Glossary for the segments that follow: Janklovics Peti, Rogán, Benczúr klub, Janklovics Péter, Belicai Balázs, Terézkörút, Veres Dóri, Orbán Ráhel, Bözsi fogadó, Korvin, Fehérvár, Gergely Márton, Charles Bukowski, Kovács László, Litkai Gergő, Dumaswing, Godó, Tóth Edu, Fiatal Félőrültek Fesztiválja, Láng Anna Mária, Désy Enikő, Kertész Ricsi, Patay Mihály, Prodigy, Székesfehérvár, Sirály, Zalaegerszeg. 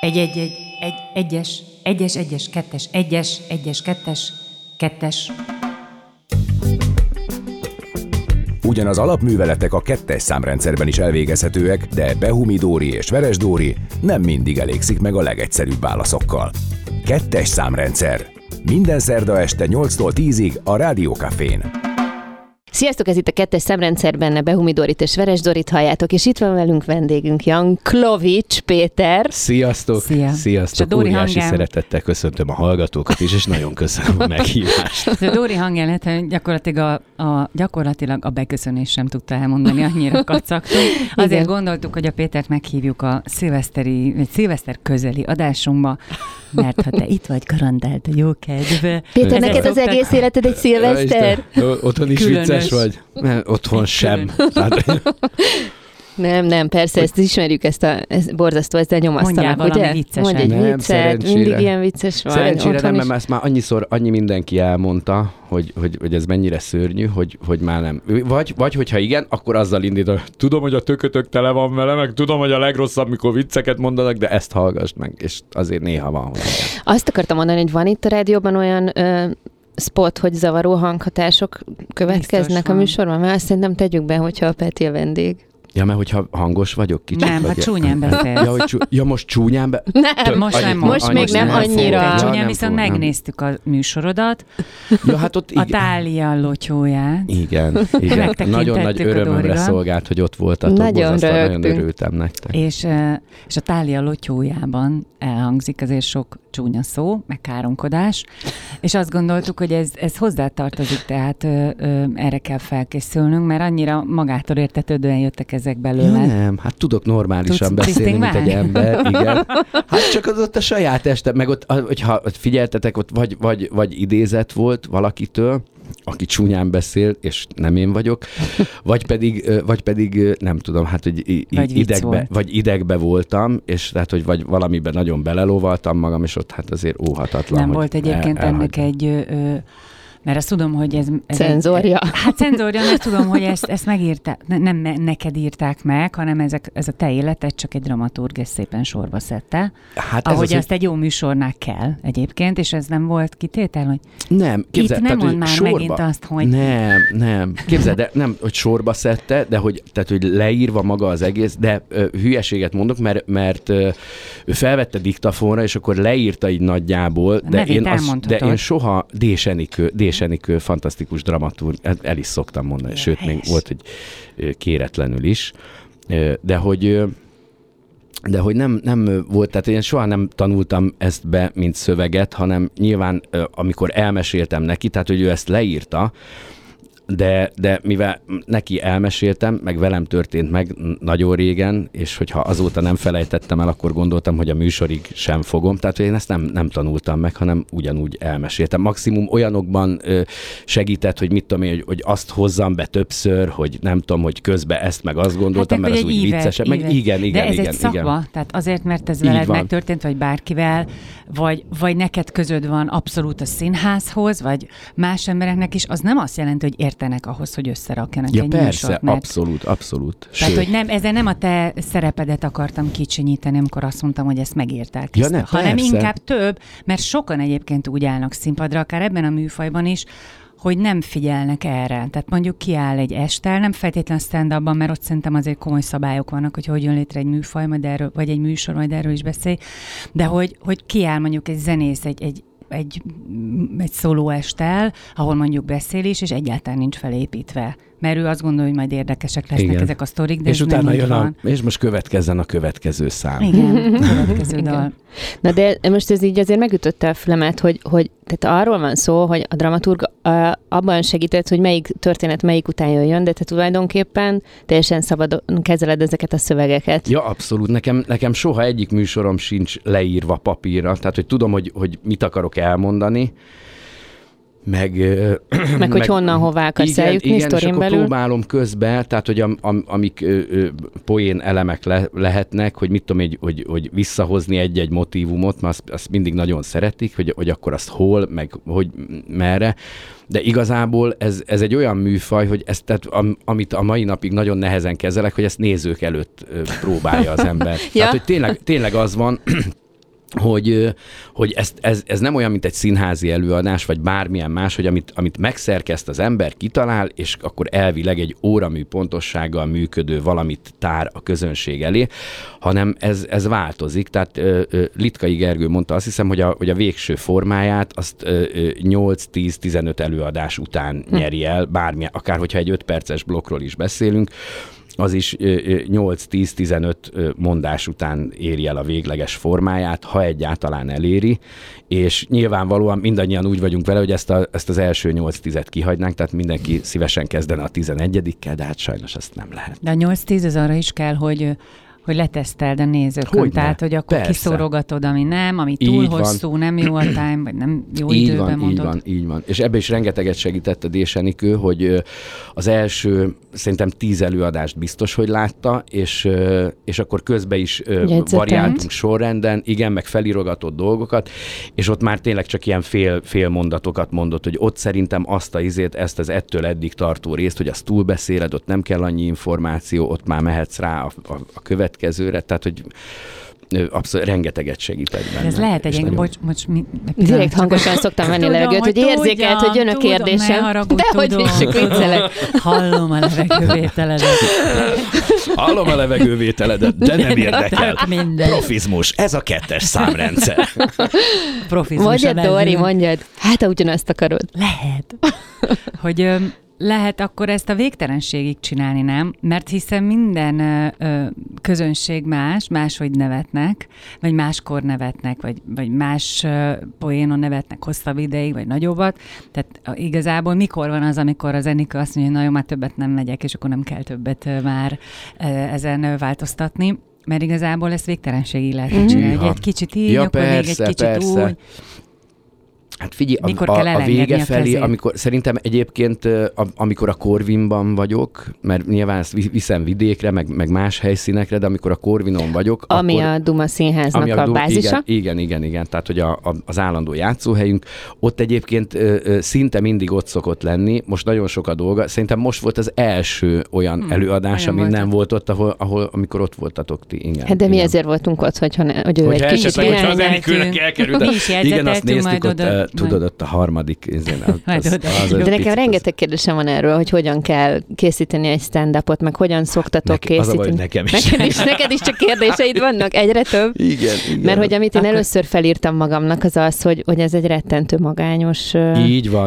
1-1-1-1-1-2-1-1-2-1-2-2. Ugyan az alapműveletek a 2-es számrendszerben is elvégezhetőek, de Behumi Dóri és Veres Dóri nem mindig elégszik meg a legegyszerűbb válaszokkal. 2-es számrendszer. Minden szerda este 8-tól 10-ig a Rádió Kafén. Sziasztok, ez itt a 2-es számrendszerben Behumi Dórit és Veres Dórit halljátok, és itt van velünk vendégünk Janklovics Péter. Sziasztok! Szia. Sziasztok! Óriási szeretettel köszöntöm a hallgatókat is, és nagyon köszönöm a meghívást. A Dóri hangján lehet, gyakorlatilag a beköszönés sem tudta elmondani, annyira kacagtunk. Azért gondoltuk, hogy a Pétert meghívjuk a szilveszter közeli adásunkba, mert ha te itt vagy, garantált a jó kedv. Péter, neked az egész életed egy szilveszter? Otthon is vicces vagy? Mert otthon sem. Nem, persze, ezt ismerjük, ezt borzasztó, ezzel nyomasztanak, ugye? Mondjál valami viccesen. Mondj egy viccet, mindig ilyen vicces van. Szerencsére nem, mert ezt már annyi mindenki elmondta, hogy ez mennyire szörnyű, hogy már nem. Vagy hogyha igen, akkor azzal indítom. Tudom, hogy a tökötök tele van vele, meg tudom, hogy a legrosszabb, mikor vicceket mondanak, de ezt hallgass meg, és azért néha van. Azt akartam mondani, hogy van itt a rádióban olyan spot, hogy zavaró hanghatások következnek a műsorban, mert azt szerintem tegyük be, hogyha a Peti a vendég. Ja, mert hogyha hangos vagyok kicsit. Nem, hát csúnyán beszélsz. Ja, most csúnyán Nem, most még nem annyira. Csúnyán, viszont megnéztük a műsorodat. Ja, hát ott a Tália lotyóját. Igen. Nagyon nagy örömömre szolgált, hogy ott voltatok. Nagyon örültem nektek. És a Tália lotyójában elhangzik azért sok csúnya szó, meg káromkodás, és azt gondoltuk, hogy ez hozzátartozik, tehát erre kell felkészülnünk, mert annyira magától értetődően jöttek ezek belőle. Nem, hát tudok normálisan beszélni, mint egy ember. Igen. Hát csak az ott a saját este, meg ott, hogyha figyeltetek, ott vagy idézet volt valakitől, aki csúnyán beszél, és nem én vagyok, vagy pedig nem tudom, hát, hogy idegbe voltam, és tehát, hogy vagy valamiben nagyon belelóvaltam magam, és ott hát azért óhatatlan. Nem volt egyébként ennek egy... Mert azt tudom, hogy ez cenzorja. Hát cenzorja, mert tudom, hogy ezt megírták. Nem neked írták meg, hanem ez a te életed csak egy dramaturg szépen sorba szedte. Hát ahogy azt egy jó műsornál kell egyébként, és ez nem volt kitétel, hogy nem, képzeld, itt nem mond már sorba, megint azt, hogy... Nem. Képzeld, de nem, hogy sorba szedte, de hogy leírva maga az egész, de hülyeséget mondok, mert ő felvette diktafonra, és akkor leírta így nagyjából, de én soha Désy Enikő fantasztikus dramaturg, el is szoktam mondani, sőt, még volt, hogy kéretlenül is, de hogy nem volt, tehát én soha nem tanultam ezt be, mint szöveget, hanem nyilván, amikor elmeséltem neki, tehát, hogy ő ezt leírta, de mivel neki elmeséltem, meg velem történt meg nagyon régen, és hogyha azóta nem felejtettem el, akkor gondoltam, hogy a műsorig sem fogom. Tehát én ezt nem tanultam meg, hanem ugyanúgy elmeséltem. Maximum olyanokban segített, hogy mit tudom én, hogy azt hozzam be többször, hogy nem tudom, hogy közben ezt meg azt gondoltam, hát, mert az úgy viccesebb. Meg igen. De ez egy szakma, tehát azért, mert ez veled megtörtént, vagy bárkivel, vagy neked közöd van abszolút a színházhoz, vagy más embereknek is, az nem azt jelenti, hogy értenek ahhoz, hogy összerakjanak egy műsort. Ja, persze, abszolút. Tehát, hogy ezzel nem a te szerepedet akartam kicsinyíteni, amikor azt mondtam, hogy ezt megírták. Ja, hanem inkább több, mert sokan egyébként úgy állnak színpadra, akár ebben a műfajban is, hogy nem figyelnek erre. Tehát mondjuk kiáll egy estel, nem feltétlenül stand-upban, mert ott szerintem azért komoly szabályok vannak, hogy hogyan jön létre egy műfaj, vagy egy műsor, majd erről is beszélj, de hogy kiáll mondjuk egy zenész, egy szólóestel, ahol mondjuk beszél is, és egyáltalán nincs felépítve. Mert ő azt gondolja, hogy majd érdekesek lesznek ezek a sztorik, de és utána jön és most következzen a következő szám. Igen, következő dal. Na de most ez így azért megütötte a fülemet, hogy tehát arról van szó, hogy a dramaturg abban segített, hogy melyik történet melyik után jön, de te tulajdonképpen teljesen szabadon kezeled ezeket a szövegeket. Ja, abszolút. Nekem soha egyik műsorom sincs leírva papírra, tehát hogy tudom, hogy mit akarok elmondani, meg hogy honnan, hová akarsz eljutni sztorin belül. Próbálom közben, tehát, hogy amik poén elemek lehetnek, hogy mit tudom, hogy visszahozni egy-egy motívumot, mert azt mindig nagyon szeretik, hogy akkor azt hol, meg hogy merre. De igazából ez egy olyan műfaj, hogy ezt, tehát, amit a mai napig nagyon nehezen kezelek, hogy ezt nézők előtt próbálja az ember. Ja. Tehát, hogy tényleg az van... hogy ez nem olyan, mint egy színházi előadás, vagy bármilyen más, hogy amit megszerkeszt az ember, kitalál, és akkor elvileg egy óramű pontossággal működő valamit tár a közönség elé, hanem ez változik. Tehát Litkai Gergő mondta, azt hiszem, hogy a végső formáját azt 8-10-15 előadás után nyeri el, bármilyen, akár hogyha egy 5 perces blokkról is beszélünk, az is 8-10-15 mondás után éri el a végleges formáját, ha egyáltalán eléri, és nyilvánvalóan mindannyian úgy vagyunk vele, hogy ezt az első 8-10-et kihagynánk, tehát mindenki szívesen kezdene a 11-dikkel, de hát sajnos ezt nem lehet. De a 8-10 az arra is kell, hogy leteszteld a nézőkön, tehát hogy akkor persze. Kiszorogatod, ami nem, ami túl hosszú, nem jó a time, vagy nem jó időben mondod. Így van. És ebbe is rengeteget segített a Désy Enikő, hogy az első szerintem 10 előadást biztos, hogy látta, és akkor közben is variáltunk sorrenden, igen, meg felirogatott dolgokat, és ott már tényleg csak ilyen fél mondatokat mondott, hogy ott szerintem ezt az ettől eddig tartó részt, hogy azt túlbeszéled, ott nem kell annyi információ, ott már mehetsz rá a következőre, tehát hogy abszolút rengeteget segített benne. Ez lehet egyébként, bocs, direkt hangosan szoktam venni levegőt, hogy érzékelt, hogy jön a kérdésem. Dehogy vissük, viccelek. Hallom a levegővételedet. Hallom a levegővételedet, de nem érdekel. Profizmus, ez a 2-es számrendszer. Profizmus. Mondjad, Dóri, mondjad. Hát, ha ugyanazt akarod. Lehet. Hogy... Lehet akkor ezt a végtelenségig csinálni, nem? Mert hiszen minden közönség más, máshogy nevetnek, vagy máskor nevetnek, vagy más poénon nevetnek hosszabb ideig, vagy nagyobbat. Tehát igazából mikor van az, amikor az Enikő azt mondja, hogy na jó, már többet nem megyek, és akkor nem kell többet már ezen változtatni. Mert igazából ezt végtelenségig lehet csinálni. Hogy egy kicsit így, akkor persze, még egy kicsit úgy. Hát figyelj, a vége felé, amikor szerintem egyébként, amikor a Korvinban vagyok, mert nyilván ezt viszem vidékre, meg más helyszínekre, de amikor a Korvinon vagyok... Ami akkor, a Dumaszínháznak a bázisa. Igen. Tehát, hogy az állandó játszóhelyünk, ott egyébként szinte mindig ott szokott lenni, most nagyon sok a dolga. Szerintem most volt az első olyan előadás, ami nem volt ott, amikor ott voltatok ti. Igen, hát de mi ezért voltunk ott, hogy ő egy kicsit... Hogyha az Enikőnek elkerült, igen, azt néztük ott. Tudod, ott a harmadik... De nekem rengeteg kérdésem van erről, hogy hogyan kell készíteni egy stand-upot, meg hogyan szoktatok készíteni. Az a baj, neked is csak kérdéseid vannak, egyre több. Igen. Mert hogy amit én először felírtam magamnak, az, hogy ez egy rettentő magányos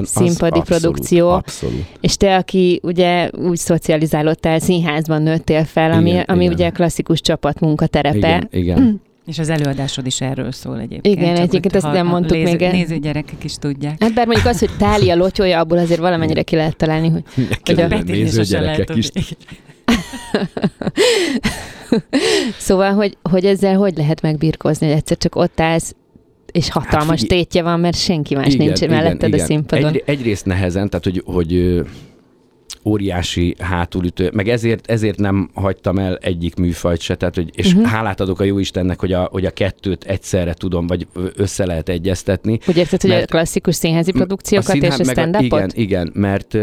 színpadi produkció. Abszolút. És te, aki ugye úgy szocializálódtál, színházban nőttél fel, ami ugye a klasszikus csapatmunka terepe. Igen. És az előadásod is erről szól egyébként. Igen, egyébként ezt nem mondtuk még el. Néző gyerekek is tudják. Hát bár mondjuk az, hogy tália lotyolja, abból azért valamennyire ki lehet találni, hogy a néző gyerekek is. Szóval, hogy ezzel hogy lehet megbirkózni, hogy egyszer csak ott állsz, és hatalmas tétje van, mert senki más nincs melletted a színpadon. Egyrészt nehezen, tehát hogy óriási hátulütő, meg ezért nem hagytam el egyik műfajt se, tehát, és hálát adok a jóistennek, hogy a kettőt egyszerre tudom, vagy össze lehet egyeztetni. Úgy érted, hogy a klasszikus színházi produkciókat és a stand-upot? Igen, mert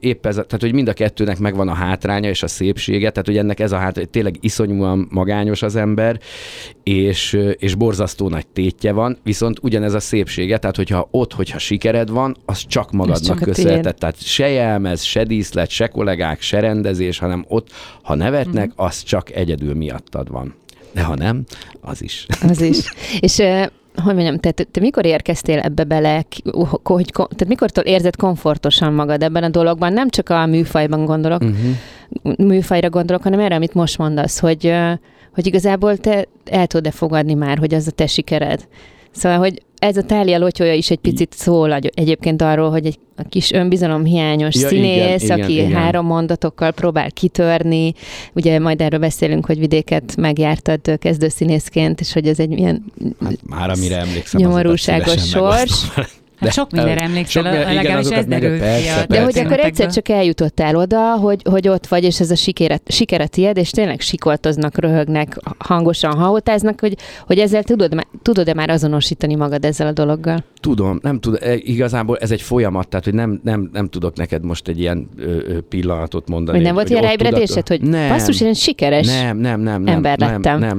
épp ez, tehát hogy mind a kettőnek megvan a hátránya és a szépsége, tehát hogy ennek ez a hátránya, tényleg iszonyúan magányos az ember, és borzasztó nagy tétje van, viszont ugyanez a szépsége, tehát hogyha sikered van, az csak magadnak köszönheted, tehát se jelmez, se díszlet, se kollégák, se rendezés, hanem ott, ha nevetnek, az csak egyedül miattad van. De ha nem, az is. Az is. És hogy mondjam, te mikor érkeztél ebbe bele, tehát mikortól érzed komfortosan magad ebben a dologban? Nem csak a műfajra gondolok, hanem erre, amit most mondasz, hogy igazából te el tudod-e fogadni már, hogy az a te sikered. Szóval, hogy ez a tália lotyója is egy picit szól egyébként arról, hogy egy kis önbizalomhiányos színész, aki 3 mondatokkal próbál kitörni. Ugye majd erről beszélünk, hogy vidéket megjártad kezdőszínészként, és hogy ez egy milyen nyomorúságos sors. Hát sok mindenre emlékszel, legalábbis ez derül. De hogy akkor egyszer csak eljutottál oda, hogy ott vagy, és ez a siker a tiéd, és tényleg sikoltoznak, röhögnek, hangosan hahotáznak, hogy ezzel tudod-e már azonosítani magad ezzel a dologgal? Tudom, nem tudom. Igazából ez egy folyamat, tehát hogy nem tudok neked most egy ilyen pillanatot mondani. Hogy nem volt ilyen ráébredésed, hogy basszus, ilyen sikeres ember lettem. Nem,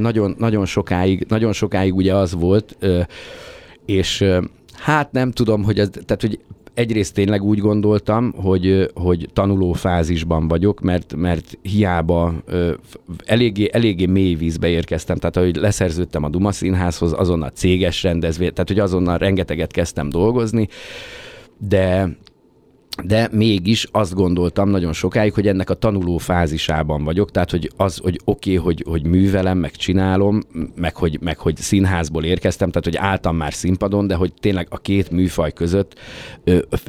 nagyon sokáig ugye az volt, és hát nem tudom, hogy ez, tehát hogy egyrészt tényleg úgy gondoltam, hogy tanuló fázisban vagyok, mert hiába eléggé mély vízbe érkeztem, tehát ahogy leszerződtem a Dumaszínházhoz, azonnal céges rendezvény, tehát hogy azonnal rengeteget kezdtem dolgozni, de mégis azt gondoltam nagyon sokáig, hogy ennek a tanuló fázisában vagyok, tehát hogy az, hogy oké, hogy művelem, meg csinálom, meg hogy színházból érkeztem, tehát hogy álltam már színpadon, de hogy tényleg a két műfaj között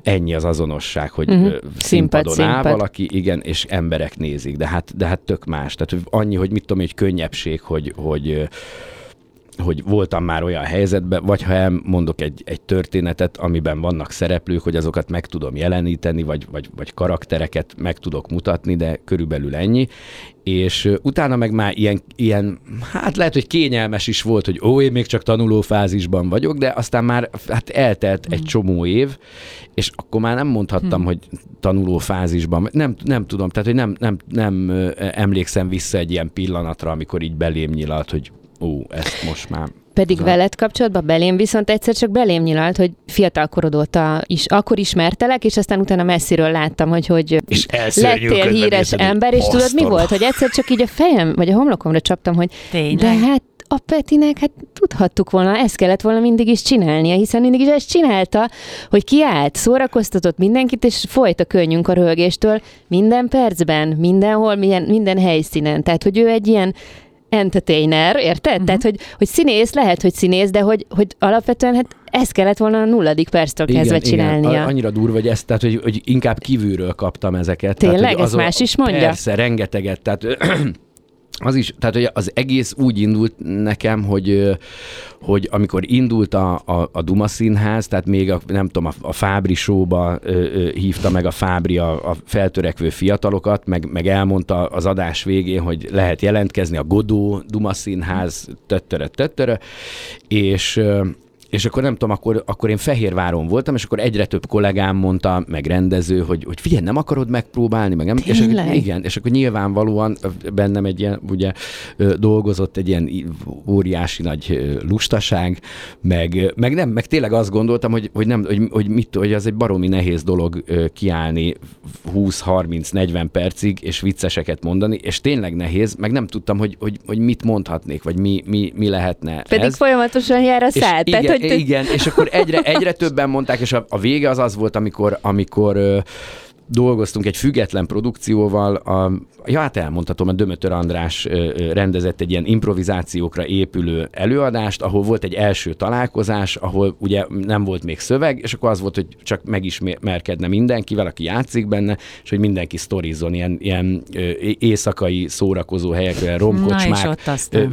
ennyi az azonosság, hogy színpadon áll valaki, igen, és emberek nézik, de hát tök más. Tehát annyi, hogy mit tudom, egy könnyebbség, hogy voltam már olyan helyzetben, vagy ha elmondok egy történetet, amiben vannak szereplők, hogy azokat meg tudom jeleníteni, vagy karaktereket meg tudok mutatni, de körülbelül ennyi. És utána meg már ilyen, hát lehet, hogy kényelmes is volt, hogy én még csak tanulófázisban vagyok, de aztán már hát eltelt egy csomó év, és akkor már nem mondhattam, hogy tanulófázisban, nem tudom, tehát hogy nem emlékszem vissza egy ilyen pillanatra, amikor így belém nyilalt, hogy ezt most már... Pedig veled kapcsolatban egyszer csak belém nyilalt, hogy fiatal korod óta is, akkor ismertelek, és aztán utána messziről láttam, hogy lettél híres ember, és tudod mi volt? Hogy egyszer csak így a fejem, vagy a homlokomra csaptam, hogy tényleg? De hát a Petinek, hát tudhattuk volna, ezt kellett volna mindig is csinálnia, hiszen mindig is ezt csinálta, hogy kiállt, szórakoztatott mindenkit, és folyt a könnyünk a röhögéstől minden percben, mindenhol, minden helyszínen. Tehát, hogy ő egy ilyen entertainer, érted? Tehát, hogy színész, lehet, hogy színész, de hogy alapvetően hát ezt kellett volna a 0. perctől kezdve csinálnia. Igen, annyira durva, hogy ezt, tehát, hogy inkább kívülről kaptam ezeket. Tényleg? Tehát, ez más is mondja? Persze, rengeteget. Tehát az is, tehát hogy az egész úgy indult nekem, hogy amikor indult a Dumaszínház, tehát még a Fábri show-ba hívta meg a Fábri a feltörekvő fiatalokat, meg elmondta az adás végén, hogy lehet jelentkezni a Godó Dumaszínház, és akkor nem tudom, akkor én Fehérváron voltam, és akkor egyre több kollégám mondta, meg rendező, hogy figyelj, nem akarod megpróbálni, meg nem? És akkor, igen, és akkor nyilvánvalóan bennem egy ilyen, ugye dolgozott egy ilyen óriási nagy lustaság, meg tényleg azt gondoltam, hogy az egy baromi nehéz dolog kiállni 20-30-40 percig, és vicceseket mondani, és tényleg nehéz, meg nem tudtam, hogy mit mondhatnék, vagy mi lehetne. Pedig ez folyamatosan jár a szád. Igen, és akkor egyre többen mondták, és a vége az volt, amikor dolgoztunk egy független produkcióval, elmondhatom, a Dömötör András rendezett egy ilyen improvizációkra épülő előadást, ahol volt egy első találkozás, ahol ugye nem volt még szöveg, és akkor az volt, hogy csak megismerkedne mindenkivel, aki játszik benne, és hogy mindenki sztorizzon ilyen éjszakai szórakozó helyekről, romkocsmák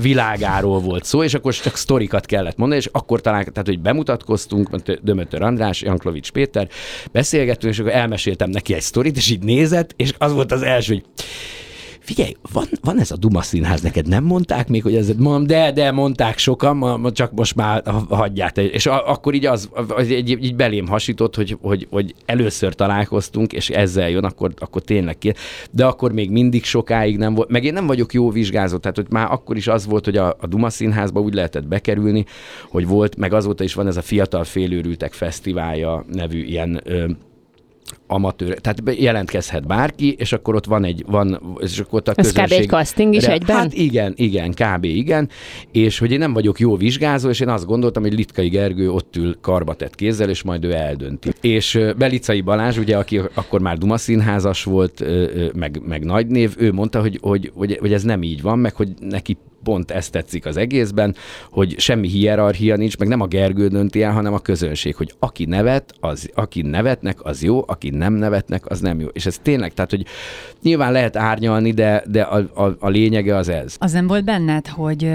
világáról volt szó, és akkor csak sztorikat kellett mondani, és akkor tehát hogy bemutatkoztunk, Dömötör András, Janklovics Péter, beszélgettünk, és akkor elmeséltem neki egy sztorit, és így nézett, és az volt az első, hogy figyelj, van ez a Dumaszínház, neked nem mondták még, hogy ez, mondom, de mondták sokan, csak most már hagyját. És akkor így az így belém hasított, hogy először találkoztunk, és ezzel jön, akkor tényleg ki. De akkor még mindig sokáig nem volt, meg én nem vagyok jó vizsgázó, tehát hogy már akkor is az volt, hogy a Dumaszínházba úgy lehetett bekerülni, hogy volt, meg azóta is van ez a Fiatal Félőrültek Fesztiválja nevű ilyen amatőr, tehát jelentkezhet bárki, és akkor ott van, és akkor ott a közönség... Ez kb. Egy casting is egyben? Hát igen, kb. Igen, és hogy én nem vagyok jó vizsgázó, és én azt gondoltam, hogy Litkai Gergő ott ül karbatett kézzel, és majd ő eldönti. És Belicai Balázs, ugye, aki akkor már Dumaszínházas volt, meg nagy név, ő mondta, hogy ez nem így van, meg hogy neki pont ezt tetszik az egészben, hogy semmi hierarchia nincs, meg nem a Gergő dönti el, hanem a közönség, hogy aki nevetnek, az jó, aki nem nevetnek, az nem jó. És ez tényleg, tehát, hogy nyilván lehet árnyalni, de a lényege az ez. Az nem volt benned, hogy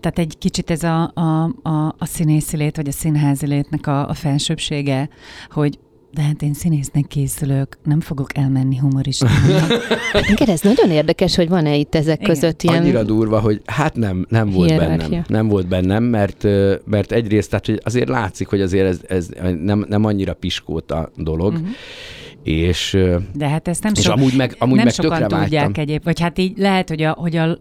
Tehát egy kicsit ez a színészi lét, vagy a színházi létnek a felsőbbsége, hogy de hát én színésznek készülök, nem fogok elmenni humoristának. Igen, ez nagyon érdekes, hogy van-e itt ezek között ilyen... Annyira durva, hogy hát nem volt bennem. Nem volt bennem, mert egyrészt tehát, hogy azért látszik, hogy azért ez nem annyira piskóta dolog, uh-huh. De hát ezt nem sokan tudják egyéb. Vagy hát így lehet,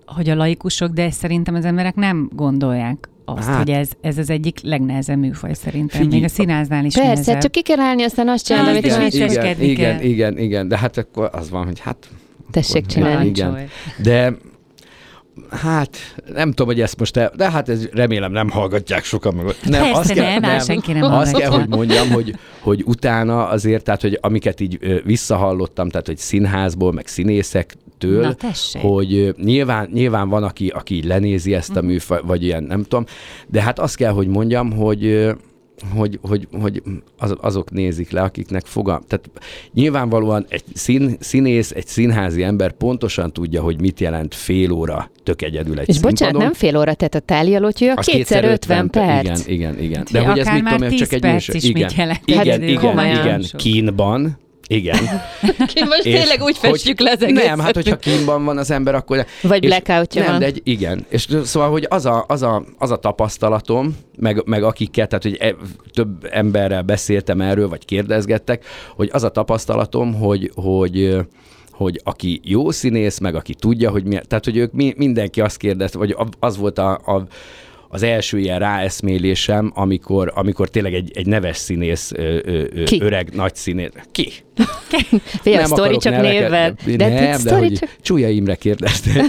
hogy a laikusok, de szerintem az emberek nem gondolják azt, hát, hogy ez az egyik legnehezebb műfaj szerintem. Figyelj, még a színháznál is nehezebb. Persze, csak ki kell állni, aztán azt csinálni, amit ismerkedni igen, de hát akkor az van, hogy hát... Tessék csinálni. Igen. De... Hát, nem tudom, hogy ezt most... De hát ez remélem nem hallgatják sokan meg. Azt kell, hogy mondjam, hogy utána azért, tehát, hogy amiket így visszahallottam, tehát, hogy színházból, meg színészektől, hogy nyilván van, aki így lenézi ezt a műfaj, vagy ilyen, nem tudom. De hát azt kell, hogy mondjam, hogy azok nézik le, akiknek fogalma. Tehát nyilvánvalóan egy színész, egy színházi ember pontosan tudja, hogy mit jelent fél óra tök egyedül egy színpadon. És bocsánat, nem fél óra, tehát a tárgyalótyő a 250 perc. Igen. De hogy ez mit tudom, hogy csak egy perc is mit jelent. Igen. Kínban. Igen. Most tényleg úgy festjük le az egészet. Nem, hát hogyha kínban van az ember, akkor... Vagy blackoutja van. Igen. És szóval, hogy az a tapasztalatom, meg akikkel, tehát hogy több emberrel beszéltem erről, vagy kérdezgettek, hogy az a tapasztalatom, hogy aki jó színész, meg aki tudja, hogy mi... Tehát, hogy ők mindenki azt kérdezte, vagy az volt az első ilyen ráeszmélésem, amikor tényleg egy neves színész, öreg, nagy színész. Ki? Fél sztori csak névvel. De Csúlya Imre kérdezte,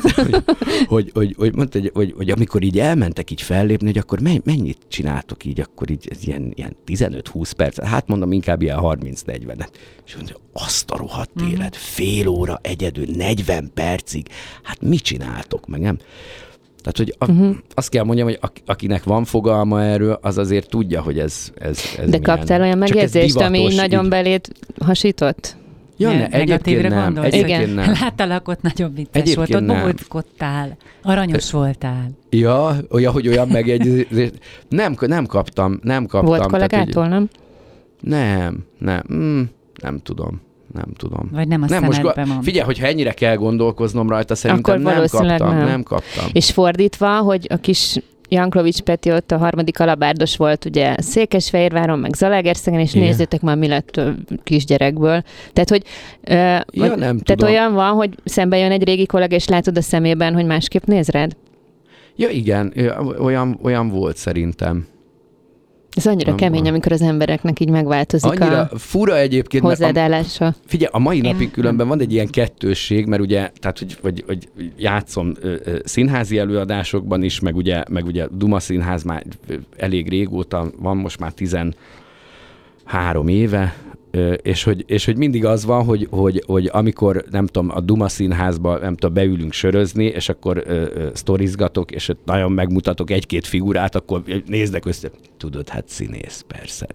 hogy amikor így elmentek így fellépni, hogy akkor mennyit csináltok így, akkor így ilyen 15-20 percet, hát mondom inkább ilyen 30-40-et. És mondja, azt a rohadt élet, fél óra egyedül, 40 percig, hát mit csináltok meg, nem? Tehát, hogy azt kell mondjam, hogy akinek van fogalma erről, az azért tudja, hogy ez de milyen. Kaptál olyan megjegyzést, ami nagyon belét hasított? Ja, negatívre gondolsz, igen. Láttalak, ott nagyon vicces volt, ott bohóckodtál, aranyos voltál. Ja, olyan megjegyzés. Nem kaptam. Volt kollégától, tehát, nem? Nem tudom. Vagy nem a szemedbe van. Figyelj, hogyha ennyire kell gondolkoznom rajta, szerintem akkor nem kaptam. És fordítva, hogy a kis Janklovics Peti ott a harmadik alabárdos volt, ugye Székesfehérváron, meg Zalaegerszegen, és igen. Nézzétek már, mi lett kisgyerekből. Tehát, hogy tehát olyan van, hogy szembe jön egy régi kollega, és látod a szemében, hogy másképp néz rád? Ja, igen. Olyan volt szerintem. Ez annyira kemény, amikor az embereknek így megváltozik annyira a fura egyébként, hozzáállása. Figyelj, a mai napig különben van egy ilyen kettősség, mert ugye, tehát, hogy játszom színházi előadásokban is, meg ugye Dumaszínház már elég régóta van, most már 13 éve, és hogy mindig az van, hogy amikor, nem tudom, a Dumaszínházba, nem tudom, beülünk sörözni, és akkor sztorizgatok, és nagyon megmutatok egy-két figurát, akkor néznek össze, tudod, hát színész, persze.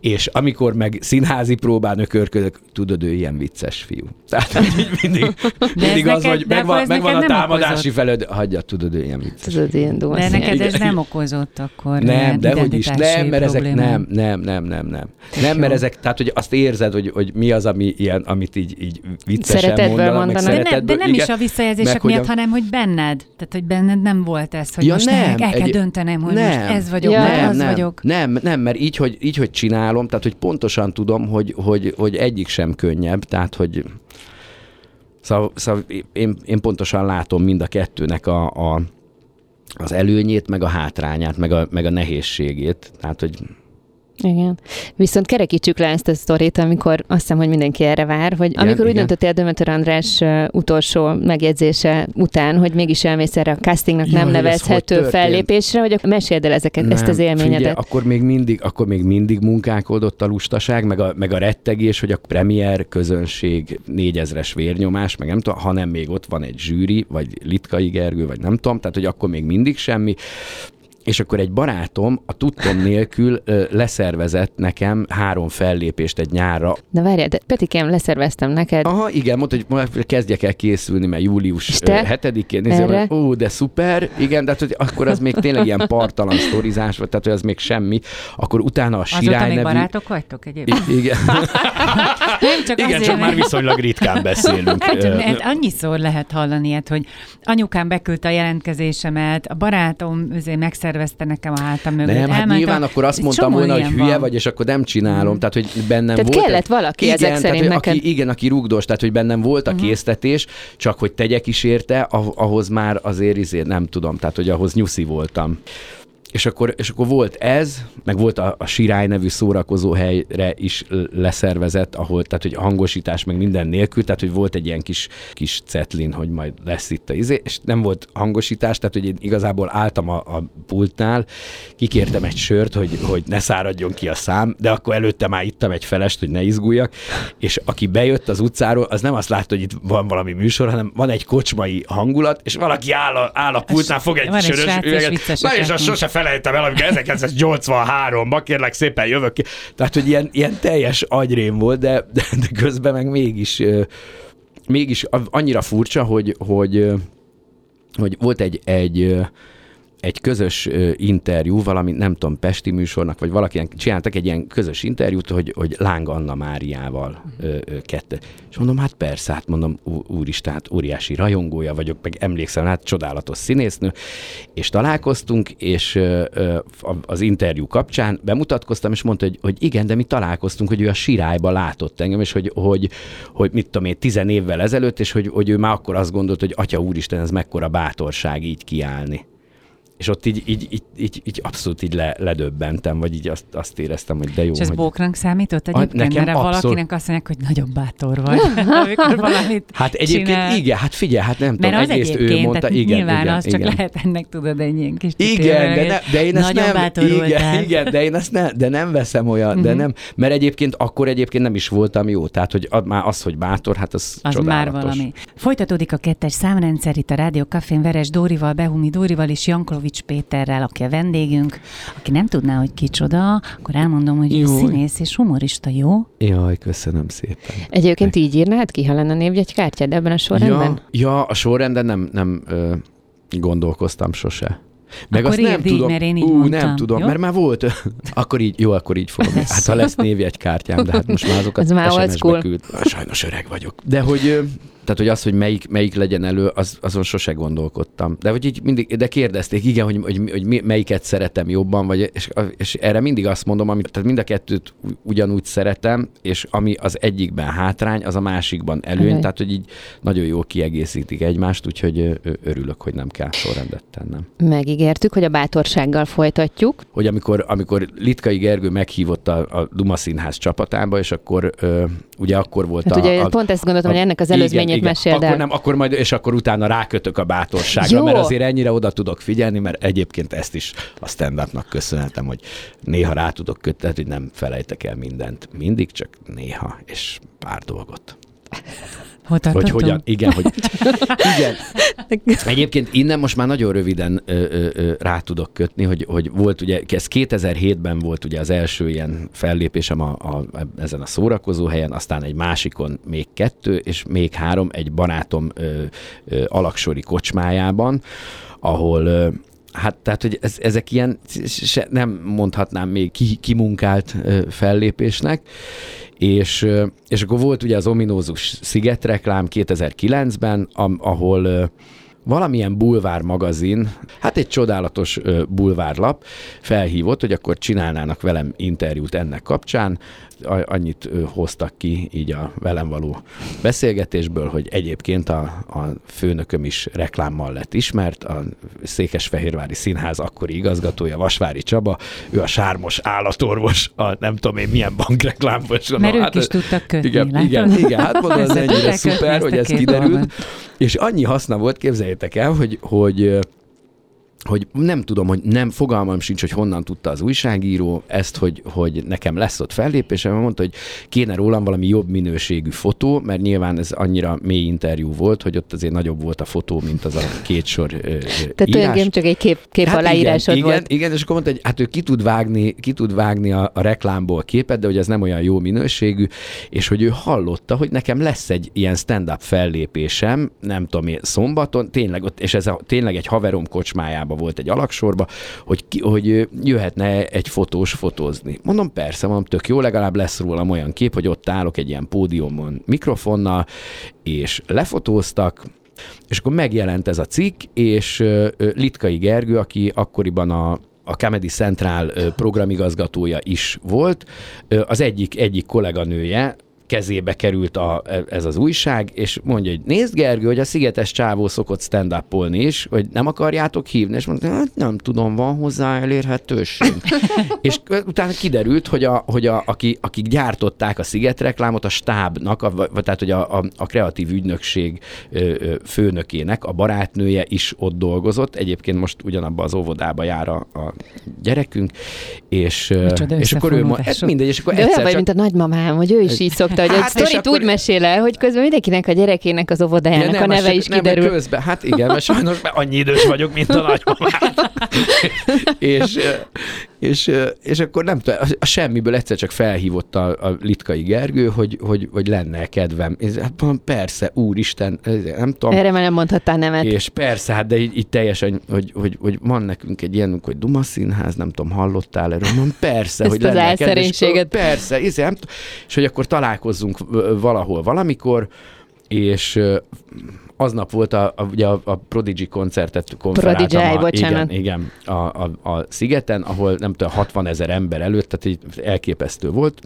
És amikor meg színházi próbán ökörködök, tudod, ő ilyen vicces fiú. Tehát mindig az, neked, hogy megvan a támadási felőd, hagyja, tudod, ő ilyen vicces fiú. De neked ez nem okozott akkor. Nem, de hogy is, mert ezek nem, mert ezek, tehát hogy azt érzed, hogy mi az, ami ilyen, amit így viccesen mondanak. De nem is a visszajelzések miatt, hanem hogy benned. Tehát, hogy benned nem volt ez, hogy most el kell döntenem, hogy most ez vagyok, vagy az vagyok. Nem, mert így, hogy csinálom, tehát, hogy pontosan tudom, hogy egyik sem könnyebb, tehát, hogy szóval én pontosan látom mind a kettőnek az előnyét, meg a hátrányát, meg a nehézségét, tehát, hogy igen. Viszont kerekítsük le ezt a sztorit, amikor azt hiszem, hogy mindenki erre vár, hogy igen, amikor úgy döntöttél Dömötör András utolsó megjegyzése után, hogy mégis elmész erre a castingnak nem nevezhető fellépésre, hogy meséld el ezeket, ezt az élményedet. Figyelj, akkor még mindig munkálkodott a lustaság, meg a rettegés, hogy a premier közönség 4000-es vérnyomás, meg nem tudom, hanem még ott van egy zsűri, vagy Litkai Gergő, vagy nem tudom, tehát hogy akkor még mindig semmi. és akkor egy barátom a tudtom nélkül leszervezett nekem 3 fellépést egy nyárra. Na várjál, de Petikém, leszerveztem neked. Aha, igen, mondta, hogy majd kezdjek el készülni, mert július 7-én nézem, ó, de szuper, igen, de hát, hogy akkor az még tényleg ilyen partalan sztorizás volt, tehát hogy az még semmi. Akkor utána a Sirály nevű... Azóta még barátok vagytok egyébként? Igen. Nem csak igen, csak már viszonylag ritkán beszélünk. Hát, annyiszor lehet hallani ilyet, hogy anyukám beküldte a jelentkezésemet, a barátom megszervezte nekem a hátam mögött. Nem, hát nyilván akkor azt mondtam volna, hogy hülye vagy, és akkor nem csinálom, tehát hogy bennem tehát volt. Kellett valaki igen, ezek szerint tehát, neked. Aki rugdos, tehát hogy bennem volt a késztetés, csak hogy tegyek is érte, ahhoz már azért nem tudom, tehát hogy ahhoz nyuszi voltam. És akkor volt ez, meg volt a Sirály nevű szórakozóhelyre is leszervezett, ahol, tehát hogy hangosítás meg minden nélkül, tehát hogy volt egy ilyen kis cetlin, hogy majd lesz itt és nem volt hangosítás, tehát hogy én igazából álltam a pultnál, kikértem egy sört, hogy ne száradjon ki a szám, de akkor előtte már ittam egy felest, hogy ne izguljak, és aki bejött az utcáról, az nem azt látta, hogy itt van valami műsor, hanem van egy kocsmai hangulat, és valaki áll a pultnál, fog egy sörös üveget. Na és sose felejtem el, amikor 1983-ban kérlek szépen jövök ki. Tehát, hogy ilyen teljes agyrém volt, de közben meg mégis annyira furcsa, hogy volt egy közös interjú, valami, nem tudom, pesti műsornak, vagy valaki csináltak egy ilyen közös interjút, hogy Láng Anna Máriával kette. És mondom, hát persze, hát mondom, úristen, hát óriási rajongója vagyok, meg emlékszem, hát csodálatos színésznő, és találkoztunk, és az interjú kapcsán bemutatkoztam, és mondta, hogy igen, de mi találkoztunk, hogy ő a Sirályba látott engem, és hogy mit tudom én, 10 évvel ezelőtt, és hogy ő már akkor azt gondolt, hogy atya úristen, ez mekkora bátorság így kiállni. És ott így abszolút így ledöbbentem, vagy így azt éreztem, hogy de jó. És ez bókránk számított egyébként, mert valakinek azt mondják, hogy nagyon bátor vagy, amikor valamit hát egyébként csinál. Igen, hát figyelj, hát nem mert tudom, egyrészt ő mondta, tehát igen, nyilván igen, az igen. Csak lehet ennek tudod egy ilyen kis igen, de én ezt nem, igen, de én ezt nem, de nem veszem olyan, de nem, mert egyébként akkor nem is voltam jó, tehát hogy már az, hogy bátor, hát az csodálatos. Már valami. Folytatódik a 2-es számrendszer itt a Rádió Kafén Veres Dórival, Behumi Dórival és Janklovics Péterrel, aki a vendégünk. Aki nem tudná, hogy kicsoda, akkor elmondom, hogy ő színész és humorista, jó? Jaj, köszönöm szépen. Egyébként így írnád ki, ha lenne névjegykártyád ebben a sorrendben? Ja, a sorrenden nem gondolkoztam sose. Meg akkor azt nem tudom, így, mert én így mondtam, nem tudom, jó? Mert már volt. Akkor így fogom. Hát ha lesz névjegykártyám, de hát most már azokat SMS-be küld. Sajnos öreg vagyok. De hogy... Tehát, hogy az, hogy melyik legyen elő, azon sose gondolkodtam. De hogy így mindig, de kérdezték, igen, hogy melyiket szeretem jobban, vagy, és erre mindig azt mondom, tehát mind a kettőt ugyanúgy szeretem, és ami az egyikben hátrány, az a másikban előny, tehát, hogy így nagyon jól kiegészítik egymást, úgyhogy örülök, hogy nem kell sorrendet tennem. Megígértük, hogy a bátorsággal folytatjuk. Hogy amikor Litkai Gergő meghívott a Dumaszínház csapatába, és akkor ugye akkor volt hát ugye pont ezt gondoltam, hogy ennek az előzményét meséld el. Akkor utána rákötök a bátorságra, jó. Mert azért ennyire oda tudok figyelni, mert egyébként ezt is a stand-upnak köszönhetem, hogy néha rá tudok kötni, hogy nem felejtek el mindent. Mindig csak néha, és pár dolgot. Hogy hogyan? Igen, hogy... Igen. Egyébként innen most már nagyon röviden rá tudok kötni, hogy volt ugye, ez 2007-ben volt ugye az első ilyen fellépésem ezen a szórakozóhelyen, aztán egy másikon még 2, és még 3 egy barátom alaksori kocsmájában, ahol... Hát tehát, hogy ezek ilyen, nem mondhatnám még kimunkált fellépésnek, és akkor volt ugye az ominózus Sziget reklám 2009-ben, ahol valamilyen bulvár magazin, hát egy csodálatos bulvárlap felhívott, hogy akkor csinálnának velem interjút ennek kapcsán, annyit hoztak ki így a velem való beszélgetésből, hogy egyébként a főnököm is reklámmal lett ismert, a Székesfehérvári Színház akkori igazgatója, Vasvári Csaba, ő a sármos állatorvos, a nem tudom én milyen bankreklámból. Mert ők is tudtak kötni. Igen, hát mondom, ez ennyire szuper, hogy ez kiderült. És annyi haszna volt, képzeljétek el, hogy hogy nem tudom, hogy nem, fogalmam sincs, hogy honnan tudta az újságíró ezt, hogy nekem lesz ott fellépésem, mert mondta, hogy kéne rólam valami jobb minőségű fotó, mert nyilván ez annyira mély interjú volt, hogy ott azért nagyobb volt a fotó, mint az a két sor írás. Tehát tulajdonképpen csak egy kép hát aláírásod igen, volt. Igen, és akkor mondta, hogy hát ő ki tud vágni a reklámból a képet, de hogy ez nem olyan jó minőségű, és hogy ő hallotta, hogy nekem lesz egy ilyen stand-up fellépésem, nem tudom én, szombaton, tényleg ott, és ez tényleg egy haverom kocsmájában volt egy alaksorba, hogy jöhetne egy fotós fotózni. Mondom, persze, mondom, tök jó, legalább lesz rólam olyan kép, hogy ott állok egy ilyen pódiumon mikrofonnal, és lefotóztak, és akkor megjelent ez a cikk, és Litkai Gergő, aki akkoriban a Comedy Central programigazgatója is volt, az egyik kolléganője, kezébe került ez az újság, és mondja, hogy nézd Gergő, hogy a szigetes csávó szokott stand-upolni is, hogy nem akarjátok hívni, és mondta, hát nem tudom, van hozzá elérhetőség. És utána kiderült, hogy akik gyártották a szigetreklámot, a stábnak, tehát hogy a kreatív ügynökség főnökének a barátnője is ott dolgozott, egyébként most ugyanabban az óvodába jár a gyerekünk, és akkor ő mindegy, és akkor egyszer csak... mint a nagymamám, hogy ő is így szokta, hogy hát a sztorit úgy mesél el, hogy közben mindenkinek a gyerekének az óvodájának a neve is kiderül. Nem, közben, hát igen, mert sajnos már annyi idős vagyok, mint a nagymamám. és akkor nem tudom, a semmiből egyszer csak felhívott a Litkai Gergő, hogy lenne kedvem. És hát mondom, persze, úristen, nem tudom. Erre már nem mondhattál nemet. És persze, hát de így teljesen, hogy van nekünk egy ilyenünk, hogy Dumaszínház, nem tudom, hallottál erről? Mondom, persze, ezt hogy lenne kedvem. Elszerénységet. Persze, nem tudom. És hogy akkor találkozzunk valahol valamikor, és aznap volt a Prodigy koncertet konferáltam. Igen, a Szigeten, ahol nem tudom, 60,000 ember előtt, tehát így elképesztő volt.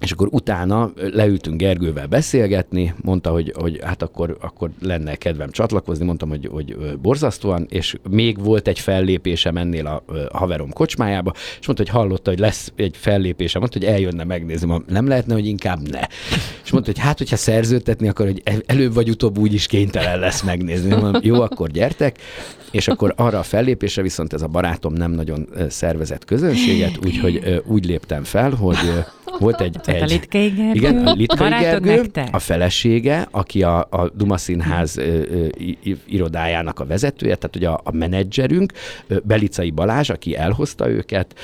És akkor utána leültünk Gergővel beszélgetni, mondta, hogy hát akkor lenne kedvem csatlakozni, mondtam, hogy borzasztóan, és még volt egy fellépésem ennél a haverom kocsmájába, és mondta, hogy hallotta, hogy lesz egy fellépésem, mondta, hogy eljönne megnézni, nem lehetne, hogy inkább ne. És mondta, hogy hát, hogyha szerződtetni akar, hogy előbb vagy utóbb úgy is kénytelen lesz megnézni. Mondom, jó, akkor gyertek, és akkor arra a fellépésre viszont ez a barátom nem nagyon szervezett közönséget, úgyhogy úgy léptem fel, hogy volt egy a Litkai Gergő. Igen, a Litkai Gergő, a felesége, aki a Dumaszínház irodájának a vezetője, tehát ugye a menedzserünk, Belicai Balázs, aki elhozta őket,